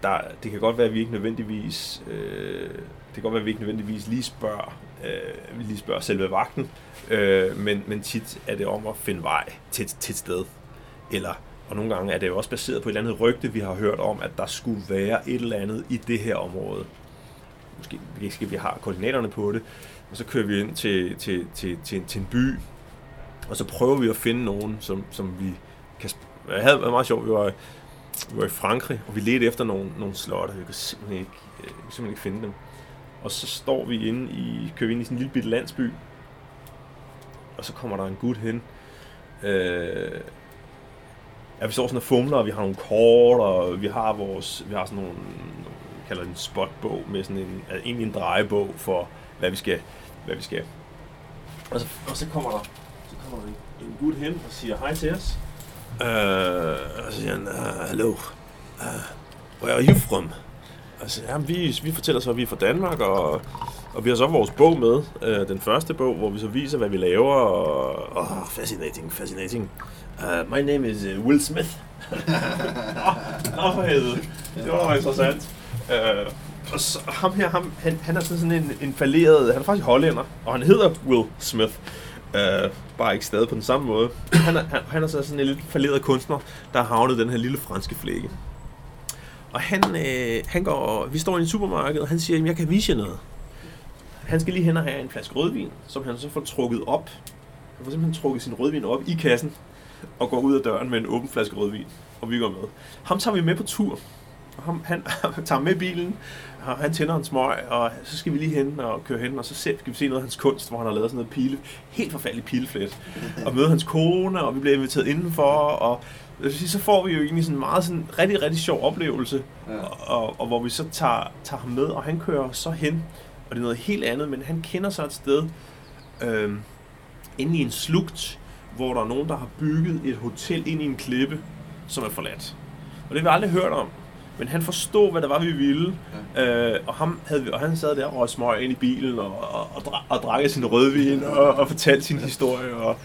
der, det kan godt være, at vi ikke nødvendigvis, øh, det kan godt være, at vi ikke nødvendigvis lige spørger, øh, lige spørger selve vagten, øh, men, men tit er det om at finde vej til, til et sted. Eller, og nogle gange er det jo også baseret på et eller andet rygte, vi har hørt om, at der skulle være et eller andet i det her område. Måske skal vi have koordinaterne på det. Og så kører vi ind til, til, til, til, til en by, og så prøver vi at finde nogen, som, som vi kan... Jeg havde meget sjovt, vi var, vi var i Frankrig, og vi ledte efter nogle, nogle slotter, vi kunne simpelthen ikke, vi kunne simpelthen ikke finde dem. Og så står vi inde i, kører vi ind i sådan en lille bitte landsby, og så kommer der en gut hen. Øh, ja, vi står sådan og fumler, og vi har nogle kort, og vi har, vores, vi har sådan nogle, vi kalder det en spotbog, med sådan en, egentlig en drejebog for... hvad vi skal, hvad vi skal. Og så, og så kommer der, så kommer der en gut hen og siger hej til os. Øh, og så siger han, hello, uh, where are you from? Og så ja, vi, vi fortæller så, at vi er fra Danmark, og, og vi har så vores bog med, øh, den første bog, hvor vi så viser, hvad vi laver, og oh, fascinating, fascinating. Uh, my name is uh, Will Smith. Nå, for helvede. Det var interessant. Uh, Og så, ham her, ham, han, han er sådan en, en falderet, han er faktisk hollænder, og han hedder Will Smith, øh, bare ikke stadig på den samme måde. Han er, han, han er så sådan en lidt falderet kunstner, der har havnet den her lille franske flække. Og han, øh, han går, vi står i en supermarked, og han siger, jamen jeg kan vise jer noget. Han skal lige hen og have en flaske rødvin, som han så får trukket op. Han får simpelthen trukket sin rødvin op i kassen, og går ud af døren med en åben flaske rødvin, og vi går med. Ham tager vi med på tur. Han, han, han tager med bilen, og han tænder en smøg, og så skal vi lige hen og køre hen, og så skal vi se noget af hans kunst, hvor han har lavet sådan noget pile, helt forfærdelig pileflet, og møde hans kone, og vi bliver inviteret indenfor, og så får vi jo egentlig sådan en meget sådan, rigtig, rigtig sjov oplevelse, og, og, og hvor vi så tager, tager ham med, og han kører så hen, og det er noget helt andet, men han kender sig et sted øh, inde i en slugt, hvor der er nogen, der har bygget et hotel ind i en klippe, som er forladt. Og det har vi aldrig hørt om. Men han forstod, hvad der var, vi ville, ja. øh, og, ham havde vi, og han sad der og røg smøg ind i bilen, og, og, og, drak, og drak sin rødvin, og, og fortalte sin historie, og,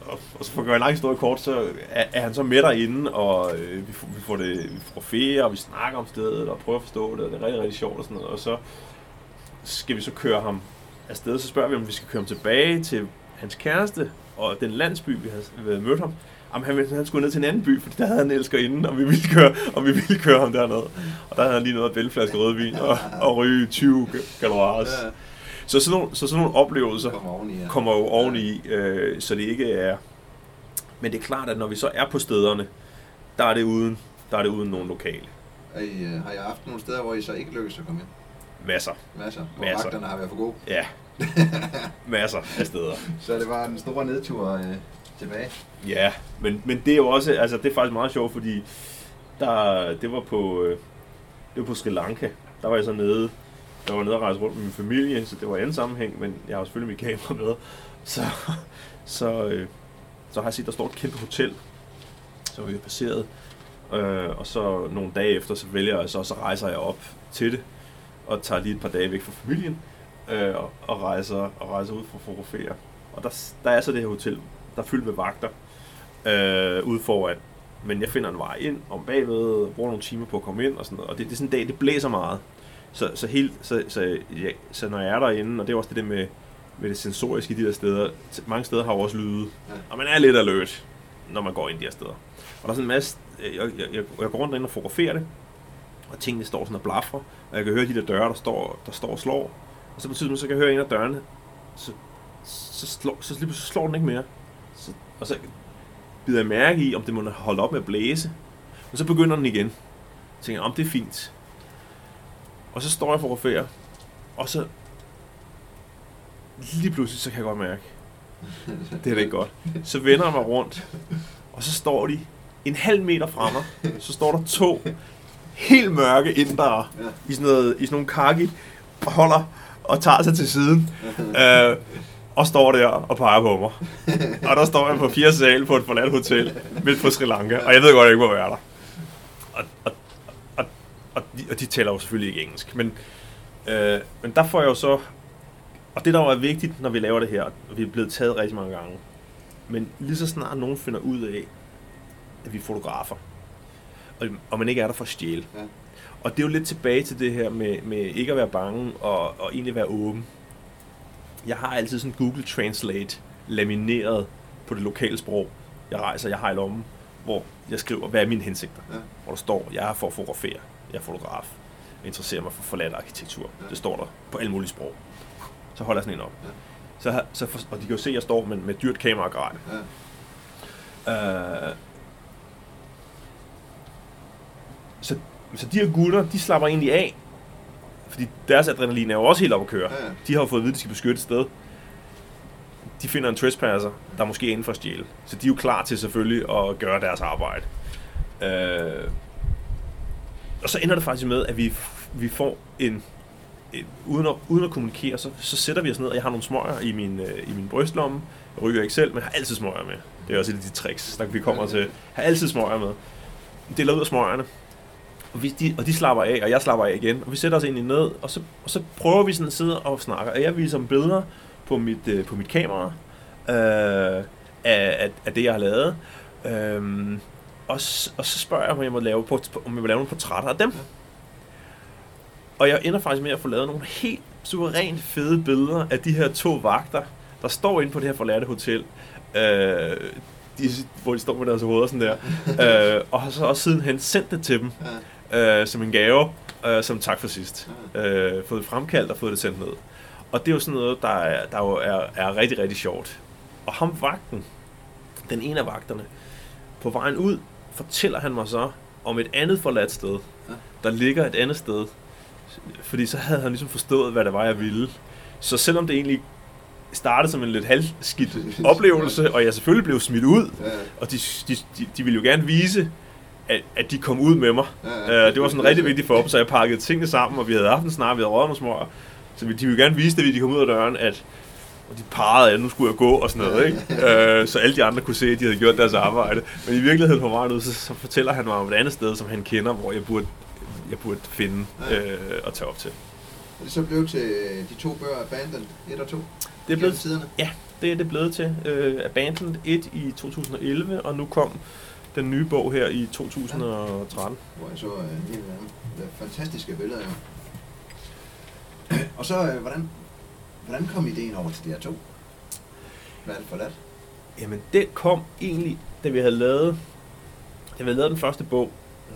og, og så for at gøre en lang historie kort, så er, er han så med derinde, og øh, vi, får, vi får det vi får ferie, og vi snakker om stedet, og prøver at forstå det, og det er rigtig, rigtig sjovt, og sådan noget, og så skal vi så køre ham afsted, så spørger vi, om vi skal køre ham tilbage til hans kæreste, og den landsby, vi havde mødt ham. Jamen, han, han skulle ned til en anden by, fordi der havde han elskerinden, og vi ville køre, og vi ville køre ham dernede. Og der havde han lige noget af bælflaske rødvin og, og ryge tyve galois. Så sådan nogle, så sådan nogle oplevelser kommer jo oveni, øh, så det ikke er... Men det er klart, at når vi så er på stederne, der er det uden, der er det uden nogen lokale. I, øh, har I haft nogle steder, hvor I så ikke lykkes at komme ind? Masser. Masser. Hvor Masser. Vagterne har været for gode? Ja. Masser af steder. Så det var en stor nedtur... Øh. Tilbage. Ja, men, men det er jo også, altså det er faktisk meget sjovt, fordi der, det var på, øh, det var på Sri Lanka, der var jeg så nede, der var nede og rejse rundt med min familie, så det var anden sammenhæng, men jeg har selvfølgelig mit kamera med, så, så, øh, så har jeg set, der står et kæmpe hotel, som vi har passeret, øh, og så nogle dage efter, så vælger jeg, så, så rejser jeg op til det, og tager lige et par dage væk fra familien, øh, og, og, rejser, og rejser ud for at fotografere. Og der, der er så det her hotel, der er fyldt med vagter, øh, ude foran. Men jeg finder en vej ind, om bagved, bruger nogle timer på at komme ind, og sådan noget. Og det, det er sådan en dag, det blæser meget. Så, så, helt, så, så, ja, så når jeg er derinde, og det er også det der med, med det sensoriske i de der steder, mange steder har også lyde, og man er lidt alert, når man går ind de her steder. Og der er sådan en masse, jeg, jeg, jeg, jeg går rundt derinde og fotograferer det, og tingene står sådan og blaffer, og jeg kan høre de der døre, der står, der står og slår. Og så på tidspunkt, så kan jeg høre en af dørene, så, så, slår, så, så slår den ikke mere. Så, og så bider jeg mærke i, om det må holde op med at blæse. Men så begynder den igen. Så tænker jeg, om det er fint. Og så står jeg og fotograferer, og så lige pludselig, så kan jeg godt mærke, det er da ikke godt. Så vender jeg mig rundt, og så står de en halv meter fra mig, så står der to helt mørke indere i sådan, noget, i sådan nogle kaki, og holder og tager sig til siden, øh, og står der og peger på mig. Og der står jeg på fjerde sal på et forladt hotel midt på Sri Lanka, og jeg ved godt, jeg ikke må være der. Og, og, og, og, de, og de taler jo selvfølgelig ikke engelsk, men, øh, men der får jeg jo så... Og det, der er vigtigt, når vi laver det her, og vi er blevet taget rigtig mange gange, men lige så snart nogen finder ud af, at vi er fotografer, og, og man ikke er der for at stjæle. Ja. Og det er jo lidt tilbage til det her med, med ikke at være bange, og, og egentlig være åben. Jeg har altid sådan Google Translate lamineret på det lokale sprog, jeg rejser, jeg har i lommen, hvor jeg skriver, hvad er mine hensigter? Ja. Hvor der står, jeg er for at fotografere, jeg er fotograf, jeg interesserer mig for forladt arkitektur. Ja. Det står der på alle mulige sprog. Så holder jeg sådan en op. Ja. Så, så for, og de kan jo se, at jeg står med, med dyrt kamera og grej. Ja. Øh, så, så de her gutter, de slapper egentlig af. Fordi deres adrenalin er jo også helt op at køre. Ja. De har jo fået at vide, at de skal beskytte et sted. De finder en trespasser, der måske er inden for at stjæle. Så de er jo klar til selvfølgelig at gøre deres arbejde. Øh, og så ender det faktisk med, at vi, vi får en... Uden at, uden at kommunikere, så, så sætter vi os ned, og jeg har nogle smøger i min, øh, i min brystlomme. Jeg ryger ikke selv, men jeg har altid smøger med. Det er også et af de tricks, der vi kommer til. Jeg har altid smøger med. Deler ud af smøgerne, og, vi, de, og de slapper af, og jeg slapper af igen. Og vi sætter os egentlig ned, og så, og så prøver vi sådan at sidde og snakke. Og jeg viser om billeder på mit, øh, på mit kamera, øh, af, af, af det, jeg har lavet. Øh, og, og så spørger jeg, om jeg må lave, på, om jeg må lave nogle portrætter af dem. Og jeg ender faktisk med at få lavet nogle helt suverænt fede billeder af de her to vagter, der står inde på det her forladte hotel, øh, de, hvor de står med deres hoveder sådan der, øh, og har så også sidenhen sendt det til dem, øh, som en gave, øh, som tak for sidst. Øh, fået det fremkaldt og fået det sendt ned. Og det er jo sådan noget, der, er, der jo er, er rigtig, rigtig sjovt. Og ham vagten, den ene af vagterne, på vejen ud, fortæller han mig så om et andet forladt sted, der ligger et andet sted, fordi så havde han ligesom forstået, hvad det var, jeg ville. Så selvom det egentlig startede som en lidt halvskidt oplevelse, og jeg selvfølgelig blev smidt ud, og de, de, de ville jo gerne vise, at, at de kom ud med mig. Det var sådan rigtig vigtigt for dem, så jeg pakkede tingene sammen, og vi havde aftensnak, vi havde røget nogle smøger. Så de ville gerne vise det, at de kom ud af døren, at de parrede, at nu skulle jeg gå og sådan noget. Ikke? Så alle de andre kunne se, at de havde gjort deres arbejde. Men i virkeligheden på vejen ud, så, så fortæller han mig om et andet sted, som han kender, hvor jeg burde jeg burde finde og ja. øh, tage op til. Og det så blev til de to bøger Abandoned et og to? Det er blevet tiderne. Ja, det er det blevet til. Uh, Abandoned et i to tusind og elleve, og nu kom den nye bog her i to tusind og tretten. Hvor jeg så uh, helt uh, fantastiske billeder. Og så, uh, hvordan, hvordan kom ideen over til de her to? Hvad er det forladt? Jamen, det kom egentlig, da vi havde lavet, da vi havde lavet den første bog.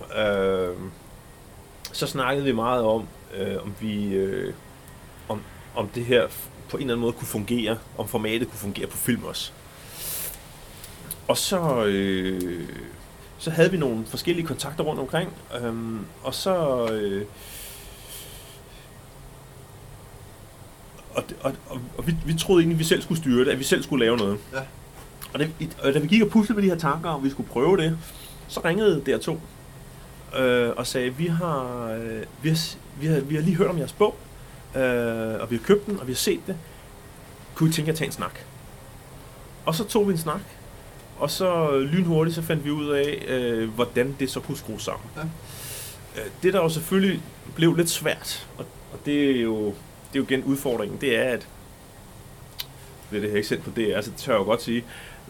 Uh, Så snakkede vi meget om, øh, om vi, øh, om, om det her på en eller anden måde kunne fungere, om formatet kunne fungere på film også. Og så, øh, så havde vi nogle forskellige kontakter rundt omkring, øh, og så, øh, og, og, og, og vi, vi troede egentlig, at vi selv skulle styre det, at vi selv skulle lave noget. Ja. Og, det, og da vi gik og puslede med de her tanker, og vi skulle prøve det, så ringede D R to. Og sagde, vi har, vi, har, vi, har, vi har lige hørt om jeres bog, øh, og vi har købt den, og vi har set det. Kunne I tænke jer at tage en snak? Og så tog vi en snak, Og så lynhurtigt så fandt vi ud af, øh, hvordan det så kunne skrues sammen. Ja. Det der jo selvfølgelig blev lidt svært, og, og det er jo det er jo igen udfordringen, det er at, ved det her eksempel på D R, så tør jeg jo godt sige,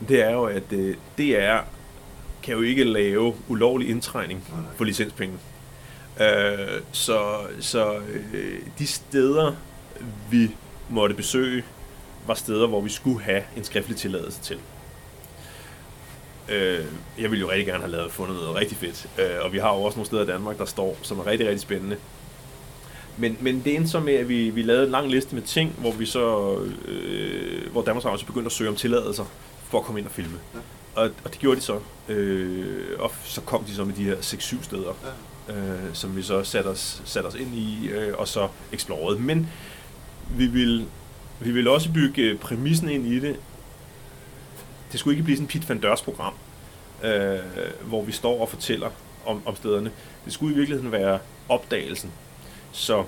det er jo at øh, D R kan jo ikke lave ulovlig indtrængning for licenspenge. Øh, så så øh, de steder vi måtte besøge var steder, hvor vi skulle have en skriftlig tilladelse til. Øh, jeg ville jo rigtig gerne have lavet fundet noget rigtig fedt, øh, og vi har jo også nogle steder i Danmark, der står, som er rigtig, rigtig spændende. Men, men det endte så med, at vi, vi lavede en lang liste med ting, hvor vi så, øh, hvor Danmarks Radio begyndte at søge om tilladelser for at komme ind og filme. Ja. Og, og det gjorde de så, øh, og så kom de så med de her seks syv steder, ja. øh, som vi så satte os, satte os ind i, øh, og så eksplorerede. Men vi ville, vi ville også bygge præmissen ind i det. Det skulle ikke blive sådan et Pit van Deurs program, øh, hvor vi står og fortæller om, om stederne. Det skulle i virkeligheden være opdagelsen. Så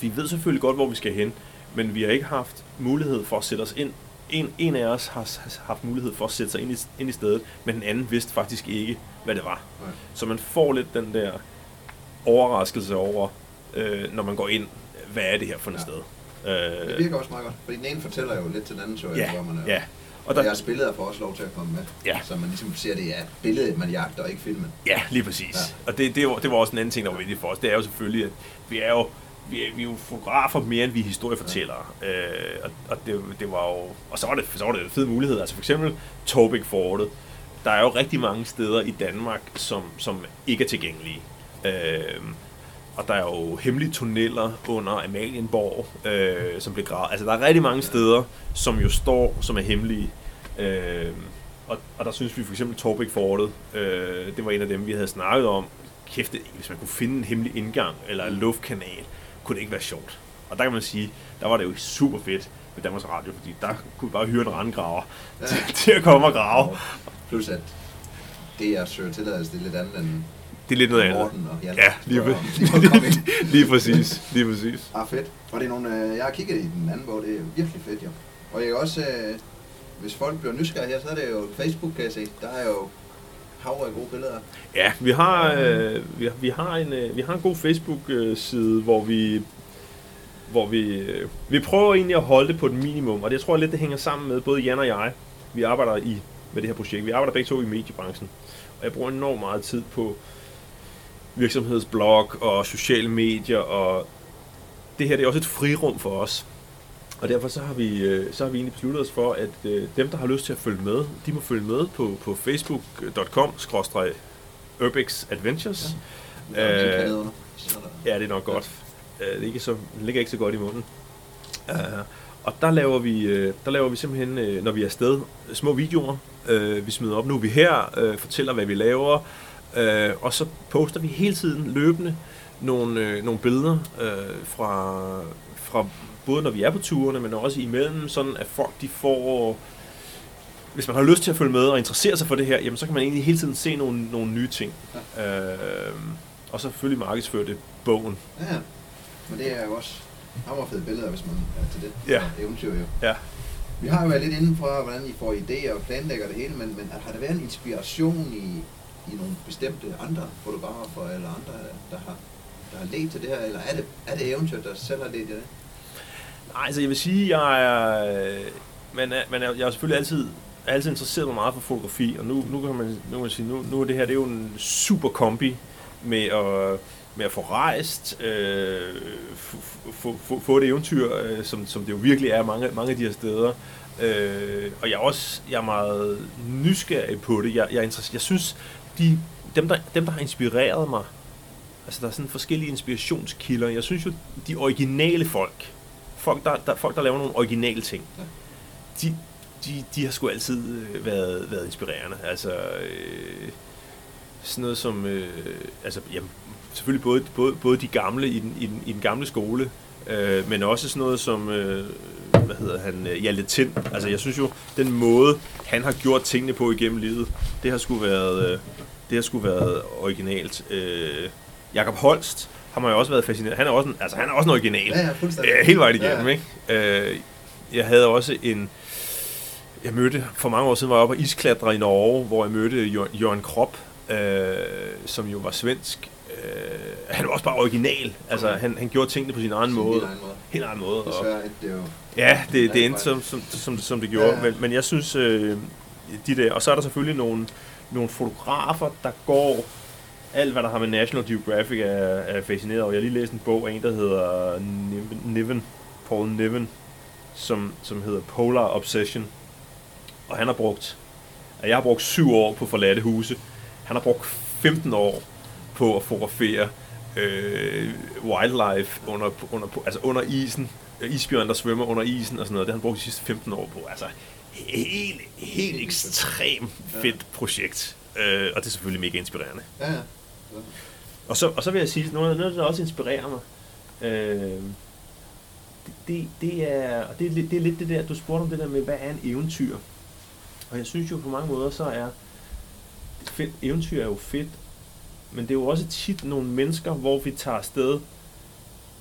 vi ved selvfølgelig godt, hvor vi skal hen, men vi har ikke haft mulighed for at sætte os ind. En, en af os har haft mulighed for at sætte sig ind i, ind i stedet, men den anden vidste faktisk ikke, hvad det var. Nej. Så man får lidt den der overraskelse over, øh, når man går ind, hvad er det her for et ja. sted. Øh, det virker også meget godt, fordi den ene fortæller jo lidt til den anden, så ja, hvor man er. Ja. Og der, og jeres billeder får også lov til at komme med, ja. så man ligesom ser, at det er billedet, man jagter, og ikke filmen. Ja, lige præcis. Ja. Og det, det, var, det var også en anden ting, der var vigtigt for os. Det er jo selvfølgelig, at vi er jo, vi er, vi er jo fotografer mere, end vi er historiefortællere. Ja. Øh, og, og, det, det var jo, og så var det, så var det en fed mulighed. Altså for eksempel Tobik Fortet. Der er jo rigtig mange steder i Danmark, som, som ikke er tilgængelige. Øh, og der er jo hemmelige tunneller under Amalienborg, øh, som blev gravet. Altså der er rigtig mange steder, som jo står, som er hemmelige. Øh, og, og der synes vi for eksempel Torbæk Fortet, øh, det var en af dem, vi havde snakket om. Kæft, hvis man kunne finde en hemmelig indgang eller en luftkanal, kunne det ikke være sjovt. Og der kan man sige, der var det jo super fedt med Danmarks Radio, fordi der kunne vi bare hyre en randgraver ja. til, til at komme og grave. Plus at det er søger tilladelse, det er lidt andet end... Det er lidt noget andet. Ja, lige, for, lige, lige præcis. Lige præcis. Ah, fedt. Og det er nogle, jeg har kigget i den anden bog, det er virkelig fedt, jo. Og det er også, øh, hvis folk bliver nysgerrige her, så er det jo Facebook, kan jeg se. Der er jo havre af gode billeder. Ja, vi har, øh, vi, vi, har en, øh, vi har en god Facebook-side, hvor vi, hvor vi, øh, vi prøver egentlig at holde det på et minimum. Og det jeg tror jeg lidt, det hænger sammen med både Jan og jeg. Vi arbejder i med det her projekt. Vi arbejder begge to i mediebranchen. Og jeg bruger enormt meget tid på virksomhedsblog og sociale medier, og det her det er også et frirum for os. Og derfor så har vi, så har vi egentlig besluttet os for, at dem, der har lyst til at følge med, de må følge med på, på facebook punktum com skråstreg urbex adventures. Ja. Øh, ja, det er nok godt. Ja. Det, er ikke så, det ligger ikke så godt i munden. Uh, og der laver, vi, der laver vi simpelthen, når vi er afsted, små videoer. Uh, vi smider op, nu er vi her, uh, fortæller, hvad vi laver. Uh, og så poster vi hele tiden løbende nogle, øh, nogle billeder øh, fra, fra både når vi er på turene, men også imellem, sådan at folk de får, hvis man har lyst til at følge med og interessere sig for det her, jamen så kan man egentlig hele tiden se nogle, nogle nye ting. Ja. Uh, og så selvfølgelig markedsføre det bogen. Ja, men det er jo også hammerfede billeder, hvis man er til det. Ja. Eventyr jo. Ja. Vi har jo været lidt inden for, hvordan I får idéer og planlægger det hele, men, men har der været en inspiration i i nogle bestemte andre fotografer eller andre, der har, der har ledt til det her, eller er det, er det eventyr, der selv har ledt til det? Nej, altså jeg vil sige, jeg er, man er, man er, jeg er selvfølgelig altid, er altid interesseret mig meget for fotografi, og nu, nu kan man, nu kan man sige, nu, nu er det her, det er jo en super kombi med at, med at få rejst, øh, få, få, få et eventyr, øh, som, som det jo virkelig er mange, mange af de her steder. Øh, og jeg er også jeg er meget nysgerrig på det. Jeg, jeg, er jeg synes, De, dem, der, dem, der har inspireret mig, altså der er sådan forskellige inspirationskilder. Jeg synes jo, de originale folk, folk der, der, folk, der laver nogle originale ting, de, de, de har sgu altid været, været inspirerende. Altså øh, sådan noget som, øh, altså jamen, selvfølgelig både, både, både de gamle i den, i den, i den gamle skole, øh, men også sådan noget som, øh, hvad hedder han, Hjalte Tind. Altså jeg synes jo, den måde, han har gjort tingene på igennem livet, det har sgu været... Øh, Det har sgu været originalt. Øh, Jakob Holst, han har jo også været fascineret. Han er også en, altså han er også en original. Ja, ja, fuldstændig. Øh, helt vejen igennem, ja, ja. Ikke? Øh, jeg havde også en jeg mødte, for mange år siden var jeg oppe og isklatre i Norge, hvor jeg mødte Jørgen Kropp, øh, som jo var svensk. Han var også bare original. Altså, okay. han, han gjorde tingene på sin egen måde. Helt egen måde. Helt egen måde. Og, det jo ja, det, det endte som, som, som, som det gjorde. Ja. Men, men jeg synes, øh, de der... Og så er der selvfølgelig nogle, nogle fotografer, der går... Alt, hvad der har med National Geographic, er, er fascineret over. Jeg har lige læst en bog af en, der hedder Niven, Niven, Paul Niven, som, som hedder Polar Obsession. Og han har brugt... Jeg har brugt syv år på forladte huse. Han har brugt femten år på at fotografere øh, wildlife under, under, altså under isen, isbjørn, der svømmer under isen og sådan noget. Det har han brugt de sidste femten år på. Altså helt, helt ekstremt fedt projekt. Øh, og det er selvfølgelig mega inspirerende. Ja, ja. Og, så, og så vil jeg sige, at noget, der også inspirerer mig, øh, det, det, er, og det, er, det er lidt det der, du spurgte om det der med, hvad er en eventyr? Og jeg synes jo på mange måder, så er fedt, eventyr er jo fedt, men det er jo også tit nogle mennesker, hvor vi tager afsted,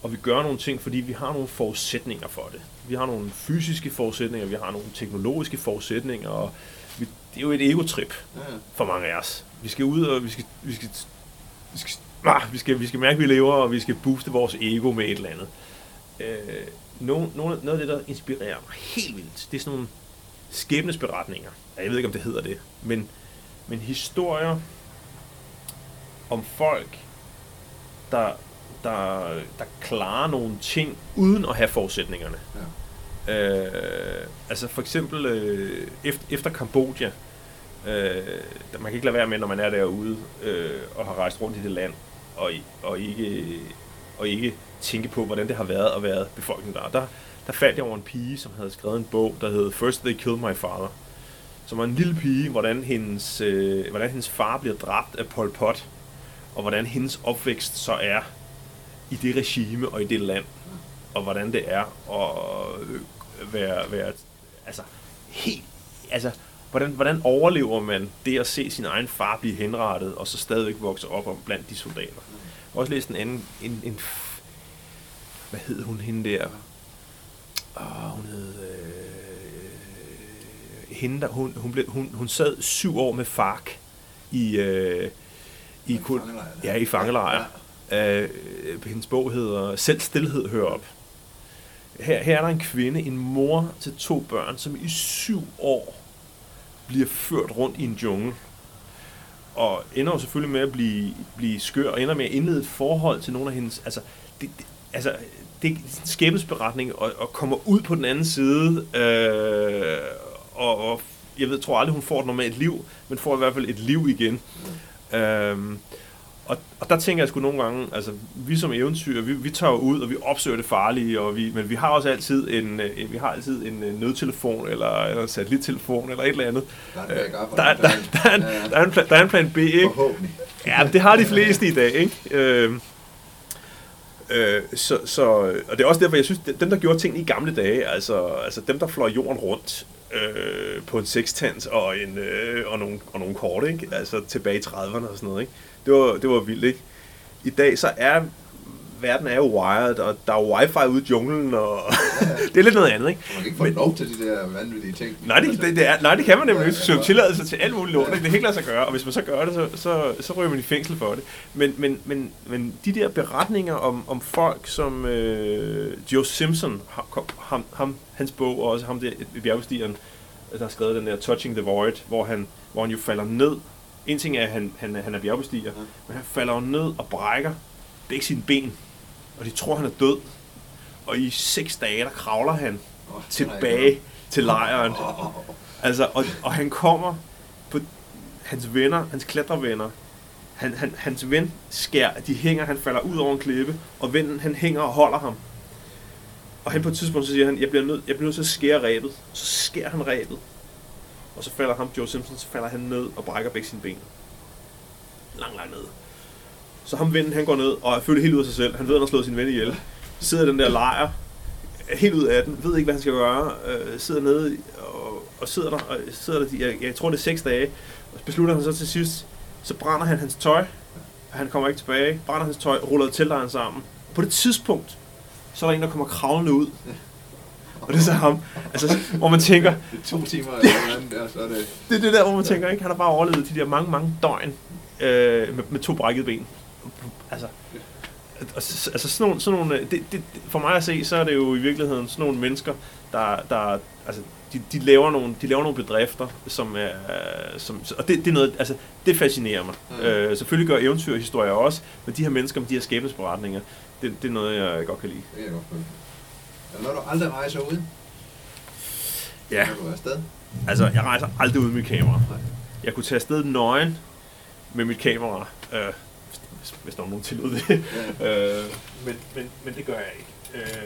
og vi gør nogle ting, fordi vi har nogle forudsætninger for det. Vi har nogle fysiske forudsætninger, vi har nogle teknologiske forudsætninger, og vi, det er jo et egotrip for mange af os. Vi skal ud, og vi skal, vi skal, vi skal, vi skal, vi skal mærke, at vi lever, og vi skal booste vores ego med et eller andet. Øh, no, no, noget af det, der inspirerer mig helt vildt, det er sådan nogle skæbnesberetninger. Jeg ved ikke, om det hedder det, men, men historier om folk, der, der, der klarer nogle ting, uden at have forudsætningerne. Ja. Øh, altså for eksempel øh, efter, efter Kambodja, øh, man kan ikke lade være med, når man er derude, øh, og har rejst rundt i det land, og, og, ikke, og ikke tænke på, hvordan det har været at være befolkningen der. der. Der faldt jeg over en pige, som havde skrevet en bog, der hed First They Killed My Father, som var en lille pige, hvordan hendes, øh, hvordan hendes far bliver dræbt af Pol Pot, og hvordan hendes opvækst så er i det regime og i det land, og hvordan det er at være, være altså helt, altså hvordan, hvordan overlever man det at se sin egen far blive henrettet, og så stadigvæk vokse op om blandt de soldater. Jeg har også læst en anden, en, en hvad hed hun hende der? Åh, hun hed, øh, hende der, hun, hun, blev, hun, hun sad syv år med F A R C i, øh, I, kul- ja, i fangelejre. Ja. Øh, hendes bog hedder Selv stilhed hører op. Her, her er der en kvinde, en mor til to børn, som i syv år bliver ført rundt i en jungle. Og ender selvfølgelig med at blive, blive skør, og ender med at indlede et forhold til nogle af hendes... Altså, det, det, altså, det er en skæbnesberetning, og, og kommer ud på den anden side, øh, og, og jeg ved, tror aldrig, hun får et normalt liv, men får i hvert fald et liv igen. Øhm, og, og der tænker jeg sgu nogle gange, altså vi som eventyrer, vi, vi tager ud og vi opsøger det farlige, og vi, men vi har også altid en, vi har altid en nødtelefon eller, eller en satellittelefon eller et eller andet. Der er en, der er, der, der er en, der er en, plan, der er en plan B, ikke? Ja, det har de fleste i dag, ikke? Øhm, øh, så, så, og det er også derfor, jeg synes, dem der gjorde ting i gamle dage, altså, altså dem der fløj jorden rundt. Øh, på en sekstans og, en, øh, og, nogle, og nogle kort, ikke? Altså tilbage i trediverne og sådan noget, ikke? Det var, det var vildt, ikke? I dag så er verden er jo wired, og der er wifi ude i junglen, og ja, ja. Det er lidt noget andet, ikke? Man kan ikke få men, lov til de der vanvittige ting. Nej, det, det, det, er, nej, det kan man nemlig ikke. Ja, ja, ja. Tilladelse til alt muligt lort, ja. Det kan ikke lade sig gøre, og hvis man så gør det, så, så, så ryger man i fængsel for det. Men, men, men, men de der beretninger om, om folk, som øh, Joe Simpson, ham, ham, hans bog, og også ham der bjergbestigeren, der har skrevet den der Touching the Void, hvor han, hvor han jo falder ned. En ting er, at han, han, han er bjergbestiger, ja. Men han falder jo ned og brækker begge sine ben, og de tror, han er død. Og i seks dage, der kravler han oh, tilbage til lejren. Oh, oh, oh. Altså, og, og han kommer på hans venner, hans klatrevenner. Han, han, hans ven skær, de hænger, han falder ud over en klippe, og vennen, han hænger og holder ham. Og han på et tidspunkt, så siger han, jeg bliver nødt, jeg bliver nødt til at skære rebet. Så skærer han rebet. Og så falder ham, Joe Simpson, så falder han ned og brækker begge sine ben. Lang, lang ned. Så ham vennen, han går ned og er følt helt ud af sig selv. Han ved, han har slået sin ven ihjel. Sidder i den der lejr, helt ud af den, ved ikke, hvad han skal gøre. Øh, sidder nede og, og sidder der, og sidder der jeg, jeg tror, det er seks dage. Og beslutter han så til sidst, så brænder han hans tøj. Han kommer ikke tilbage. Brænder hans tøj, ruller teltlejren sammen. På det tidspunkt, så er der en, der kommer kravlende ud. og det er så ham. Altså, hvor man tænker... Det er to timer eller andet der, så er det... Det er det der, hvor man tænker, ikke? Han har bare overlevet de der mange, mange døgn øh, med, med to brækkede ben. Altså... Altså sådan nogle, sådan nogle det, det, for mig at se, så er det jo i virkeligheden sådan nogle mennesker, der, der altså, de, de, laver nogle, de laver nogle bedrifter, som er, som, og det, det er noget, altså, det fascinerer mig. Mm. Øh, selvfølgelig gør eventyrhistorier også, men de her mennesker med de her skæbnesberetninger, det, det er noget, jeg godt kan lide. Det er godt for. Er der du aldrig rejser ud? Ja. Når du er afsted? Altså, jeg rejser aldrig ud med mit kamera. Jeg kunne tage afsted nøgen med mit kamera. Øh, hvis der er nogen til ud det. Ja. øh, men, men, men det gør jeg ikke. Øh,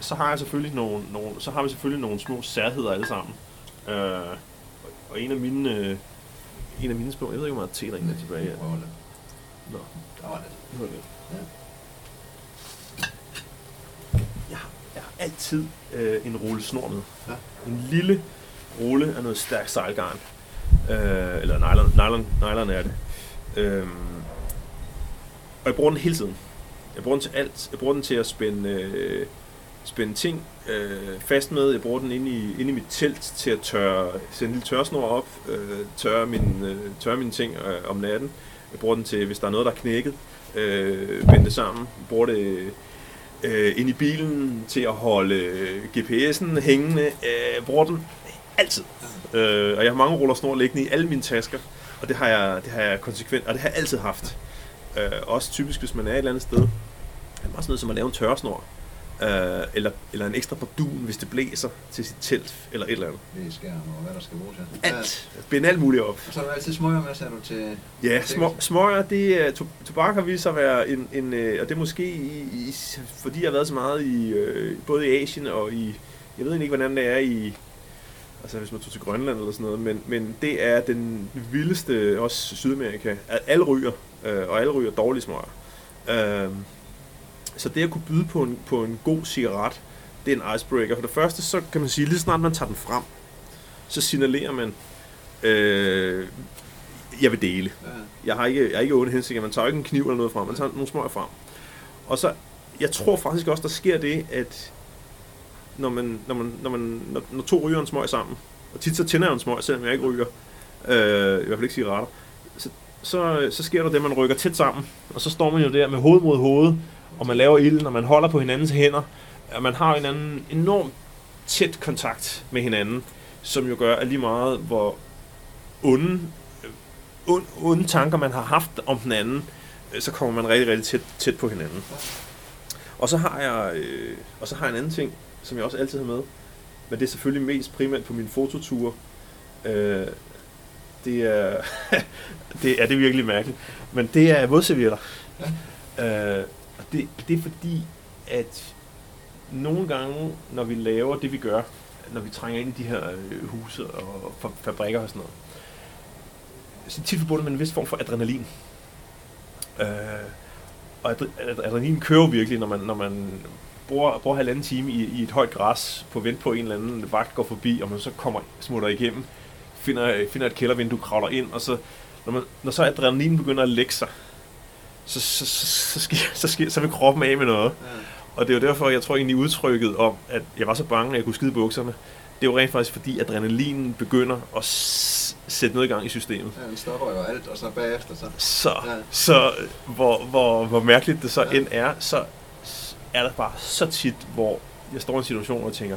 så har jeg selvfølgelig nogle, nogle, så har vi selvfølgelig nogle små særheder alle sammen. Øh, og, og en af mine, øh, en af mine spørgsmål, jeg ved ikke om jeg har tæt en af tilbage. Ja. Nå, der var det. Var det. Ja. Jeg, har, jeg har altid øh, en rulle snor med. Ja. En lille rulle af noget stærkt sejlgarn. Øh, eller nylon, nylon, nylon er det. Øh, Og jeg bruger den hele tiden. Jeg bruger den til alt. Jeg bruger den til at spænde, øh, spænde ting øh, fast med. Jeg bruger den inde i, inde i mit telt til at tørre, sætte en lille tørresnor op, øh, tørre, mine, øh, tørre mine ting øh, om natten. Jeg bruger den til, hvis der er noget, der er knækket, øh, binde det sammen. Jeg bruger det øh, ind i bilen til at holde G P S'en hængende. Jeg bruger den altid. Øh, og jeg har mange ruller snor liggende i alle mine tasker, og det har jeg, det har jeg konsekvent, og det har jeg altid haft. Uh, også typisk, hvis man er et eller andet sted. Det er meget sådan noget som at lave en tørresnor. Uh, eller, eller en ekstra bardun, hvis det blæser til sit telt, eller et eller andet. Læskærm og hvad der skal bruges her. Alt. Bind alt muligt op. Og så er du altid smøger med, sagde du til... Ja, små, smøger, det er... To, tobak har vist sig at være en... en øh, og det er måske, i, i, fordi jeg har været så meget i... Øh, både i Asien og i... Jeg ved ikke, hvordan det er i... Altså hvis man tog til Grønland eller sådan noget, men, men det er den vildeste, også Sydamerika, at alle ryger, øh, og alle ryger dårlige smøger. Øh, så det at kunne byde på en, på en god cigaret, det er en icebreaker. For det første, så kan man sige, lige snart man tager den frem, så signalerer man, øh, jeg vil dele. Jeg har ikke, jeg har ikke onde hensigter, man tager ikke en kniv eller noget frem, man tager nogle smøger frem. Og så, jeg tror faktisk også, der sker det, at Når, man, når, man, når, man, når, når to ryger en smøg sammen, og tit så tænder jeg en smøg, selvom jeg ikke ryger, øh, i hvert fald ikke cigaretter, så, så, så sker der det, man rykker tæt sammen, og så står man jo der med hoved mod hoved, og man laver ilden, og man holder på hinandens hænder, og man har en anden enorm tæt kontakt med hinanden, som jo gør, at lige meget hvor onde, onde, onde tanker man har haft om den anden, så kommer man rigtig, rigtig tæt, tæt på hinanden. Og så har jeg, øh, og så har jeg en anden ting, som jeg også altid har med, men det er selvfølgelig mest primært på mine fototure. Øh, det er, det er det virkelig mærkeligt, men det er vådservietter. Ja. Øh, og det, det er fordi, at nogle gange, når vi laver det, vi gør, når vi trænger ind i de her huse og fabrikker og sådan noget, så er tit forbundet med en vis form for adrenalin. Øh, og adrenalin kører virkelig, når man, når man bruger, bruger halvanden time i, i et højt græs på vent på en eller anden vagt går forbi, og man så kommer smutter igennem, finder, finder et kældervindue, kravler ind, og så når, man, når så adrenalinen begynder at lægge sig, så, så, så, så, sker, så, sker, så vil kroppen af med noget. Ja. Og det er jo derfor, jeg tror egentlig udtrykket om, at jeg var så bange, at jeg kunne skide bukserne, det er jo rent faktisk fordi adrenalinen begynder at s- sætte noget i gang i systemet. Ja, den stopper jo alt, og så bagefter så. Så, ja. så hvor, hvor, hvor mærkeligt det så ja. end er, så er der bare så tit, hvor jeg står i en situation, og tænker,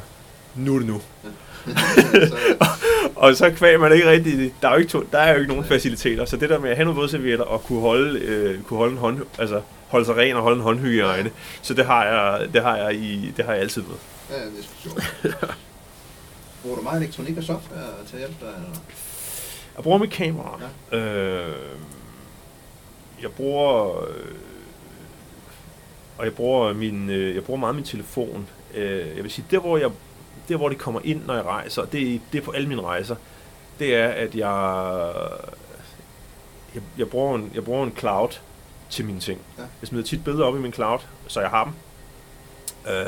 nu er det nu. Og så kvæger man ikke rigtigt. Der er jo ikke, to, der er jo ikke nogen faciliteter. Så det der med at have nogle vådservietter og kunne holde, øh, kunne holde en hånd, altså holde sig ren og holde en håndhygiejne, så det har jeg, det har jeg, i, det har jeg altid med. Ja, det er sjovt. Bruger du meget elektronik og software til at hjælpe dig? Eller? Jeg bruger mit kamera. Ja. Øh, jeg bruger... Øh, Og jeg bruger, min, jeg bruger meget min telefon. Jeg vil sige, der hvor, jeg, der, hvor det kommer ind, når jeg rejser, det, det er på alle mine rejser, det er, at jeg, jeg, jeg, bruger, en, jeg bruger en cloud til mine ting. Ja. Jeg smider tit billeder op i min cloud, så jeg har dem. Øh,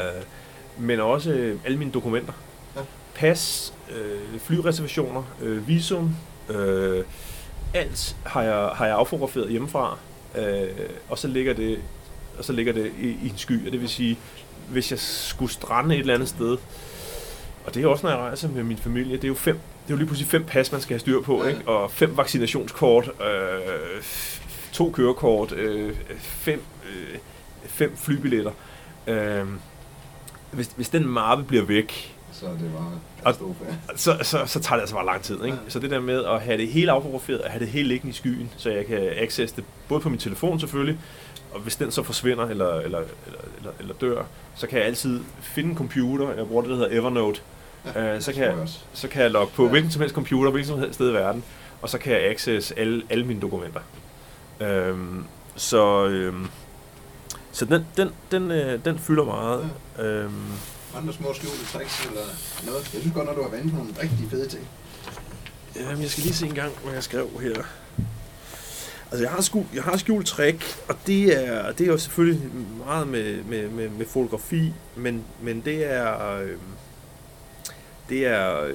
men også alle mine dokumenter. Ja. Pas, øh, flyreservationer, øh, visum, øh, alt har jeg, har jeg affotograferet hjemmefra, øh, og så ligger det... og så ligger det i, i en sky, og det vil sige, hvis jeg skulle strande et eller andet sted. Og det er også, når jeg rejser med min familie, det er jo fem, det er jo lige pludselig fem pas, man skal have styr på, ikke? Og fem vaccinationskort, øh, to kørekort, øh, fem, øh, fem flybilletter. Øh, hvis, hvis den mappe bliver væk, så, det var så, så, så, så tager det altså bare lang tid. Ikke? Ja. Så det der med at have det helt affotograferet, og have det helt liggende i skyen, så jeg kan accesse det både på min telefon selvfølgelig, og hvis den så forsvinder eller, eller, eller, eller dør, så kan jeg altid finde en computer, jeg bruger det, der hedder Evernote, ja, uh, så, kan jeg, så kan jeg logge på ja. hvilken som helst computer, hvilken som helst sted i verden, og så kan jeg accesse alle, alle mine dokumenter. Uh, så uh, så den, den, den, uh, den fylder meget. Ja. Uh, Andre små skjulte tricks eller noget? Jeg synes godt, når du har vandet nogle rigtig fede ting. Jamen, jeg skal lige se en gang, hvad jeg skrev her. Altså, jeg har skjult, jeg har skjult trick, og det er, det er jo selvfølgelig meget med, med, med, med fotografi, men, men det er, øh, det er,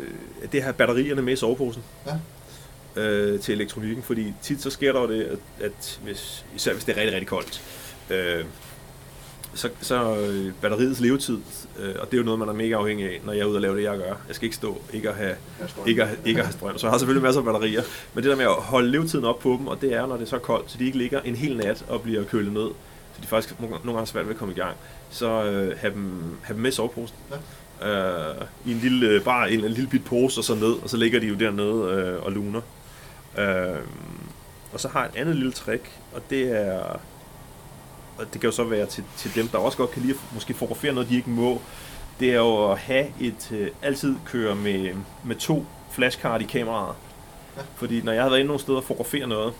det har batterierne med i soveposen ja. øh, til elektronikken, fordi tit så sker der jo det, at, at hvis, især hvis det er rigtig, rigtig koldt, øh, Så, så øh, batteriets levetid, øh, og det er jo noget, man er mega afhængig af, når jeg er ude og lave det, jeg gør. Jeg skal ikke stå, ikke at have, ikke at, ikke at have strøm. Så jeg har selvfølgelig masser af batterier, men det der med at holde levetiden op på dem, og det er, når det er så koldt, så de ikke ligger en hel nat og bliver kølet ned, så de faktisk nogle gange har svært ved at komme i gang, så øh, have, dem, have dem med i soveposen. Ja. Øh, I en lille, bare en, en lille bit pose og så ned, og så ligger de jo dernede øh, og luner. Øh, og så har jeg et andet lille trick, og det er... Og det kan jo så være til, til dem, der også godt kan lide at måske fotografere noget, de ikke må. Det er jo at have et, øh, altid køre med, med to flashcard i kameraet. Ja. Fordi når jeg havde været inde nogle steder og fotografere noget,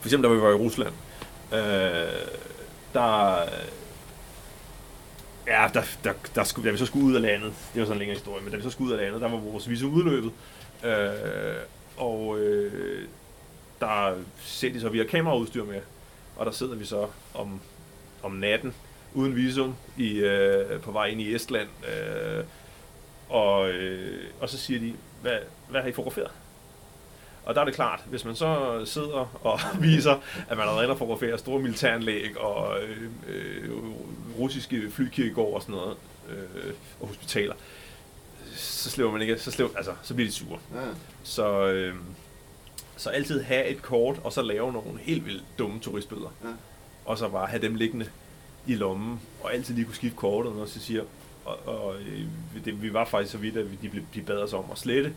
for eksempel da vi var i Rusland, øh, der, ja, der, der, der skulle, da vi så skulle ud af landet, det var sådan en længere historie, men da vi så skulle ud af landet, der var vores visum udløbet, øh, og øh, der ser de så, vi har kameraudstyr med. Og der sidder vi så om, om natten, uden visum, i, øh, på vej ind i Estland. Øh, og, øh, og så siger de, hvad, hvad har I fotograferet? Og der er det klart, hvis man så sidder og viser, at man allerede har fotograferet store militæranlæg og øh, øh, russiske flykirkegård og sådan noget, øh, og hospitaler, så slæver man ikke, så, slæver, altså, så bliver de sure. Ja. Så... Øh, Så altid have et kort, og så lave nogle helt vildt dumme turistbilleder. Ja. Og så bare have dem liggende i lommen, og altid lige kunne skifte kortet, og så siger, og, og det, vi var faktisk så vidt, at de, de bad os om at slette.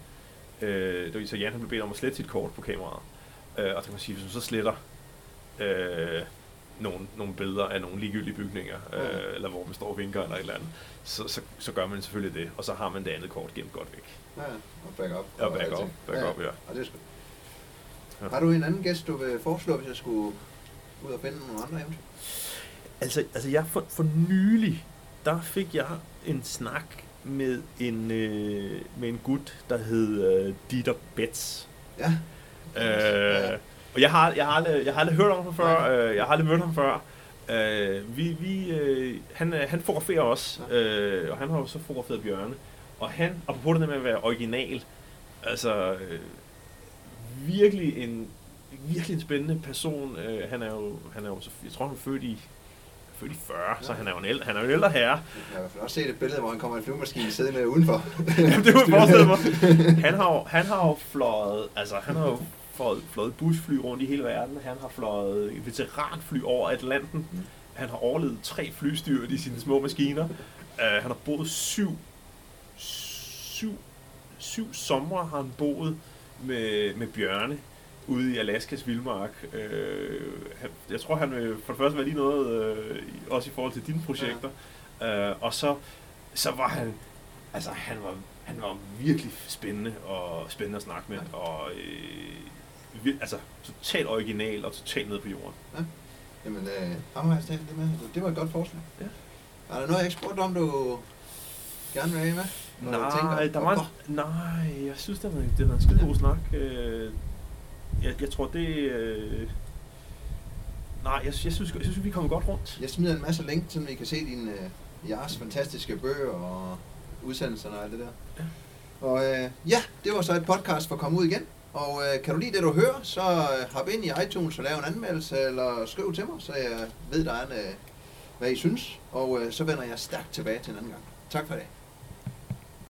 Øh, det var, så Jan han blev bedt om at slette sit kort på kameraet. Øh, og så kan man sige, hvis man så sletter øh, nogle, nogle billeder af nogle ligegyldige bygninger, øh, ja. eller hvor man står og vinker eller et eller andet, så, så, så gør man selvfølgelig det, og så har man det andet kort gemt godt væk. Ja, og back up. Og back up, back up, ja. ja. Og det er sgu. Ja. Har du en anden gæst, du vil foreslå, hvis jeg skulle ud og finde nogle andre eventyr? Altså, altså jeg for, for nylig, der fik jeg en snak med en, øh, med en gut, der hed øh, Dieter Betz. Ja. Øh, ja. Og jeg har, jeg, har aldrig, jeg har aldrig hørt om ham før, øh, jeg har aldrig mødt ham før. Øh, vi, vi, øh, han, han fotograferer også, ja. øh, og han har jo så fotograferet bjørne. Og han, apropos det med at være original, altså... Øh, Virkelig en, virkelig en spændende person. Uh, han er jo, han er jo, jeg tror han er født i, født i fyrre, ja. Så han er jo en ældre, han er jo en ældre herre. Jeg har også set et billede, hvor han kommer i en flyvemaskine siddende udenfor. Jamen, det kunne jeg forestille mig. Han har jo, han har jo fløjet, altså han har jo fløjet, fløjet busfly rundt i hele verden. Han har fløjet veteranfly over Atlanten. Han har overlevet tre flystyrt i sine små maskiner. Uh, han har boet syv, syv, syv somre har han boet. Med, med bjørne ude i Alaskas vildmark. Øh, jeg tror, han vil for det første være lige noget, øh, også i forhold til dine projekter. Ja. Øh, og så, så var han, altså han var, han var virkelig spændende, og spændende at snakke med, ja. og øh, vir, altså totalt original og totalt nede på jorden. Ja. Jamen, øh, det, med. det var et godt forslag. Ja. Er der noget, jeg ikke spurgte om, du gerne vil have med? Nej, tænker, der var en, nej, jeg synes, det var, det var en skide god snak. Øh, jeg, jeg tror, det... Øh, nej, jeg, jeg, synes, jeg synes, vi kommer godt rundt. Jeg smider en masse link, så vi kan se dine øh, jeres fantastiske bøger og udsendelser og alt det der. Ja. Og øh, ja, det var så et podcast for at komme ud igen. Og øh, kan du lide det, du hører, så hop ind i iTunes og lav en anmeldelse, eller skriv til mig, så jeg ved, der er en, øh, hvad I synes, og øh, så vender jeg stærkt tilbage til en anden gang. Tak for i dag.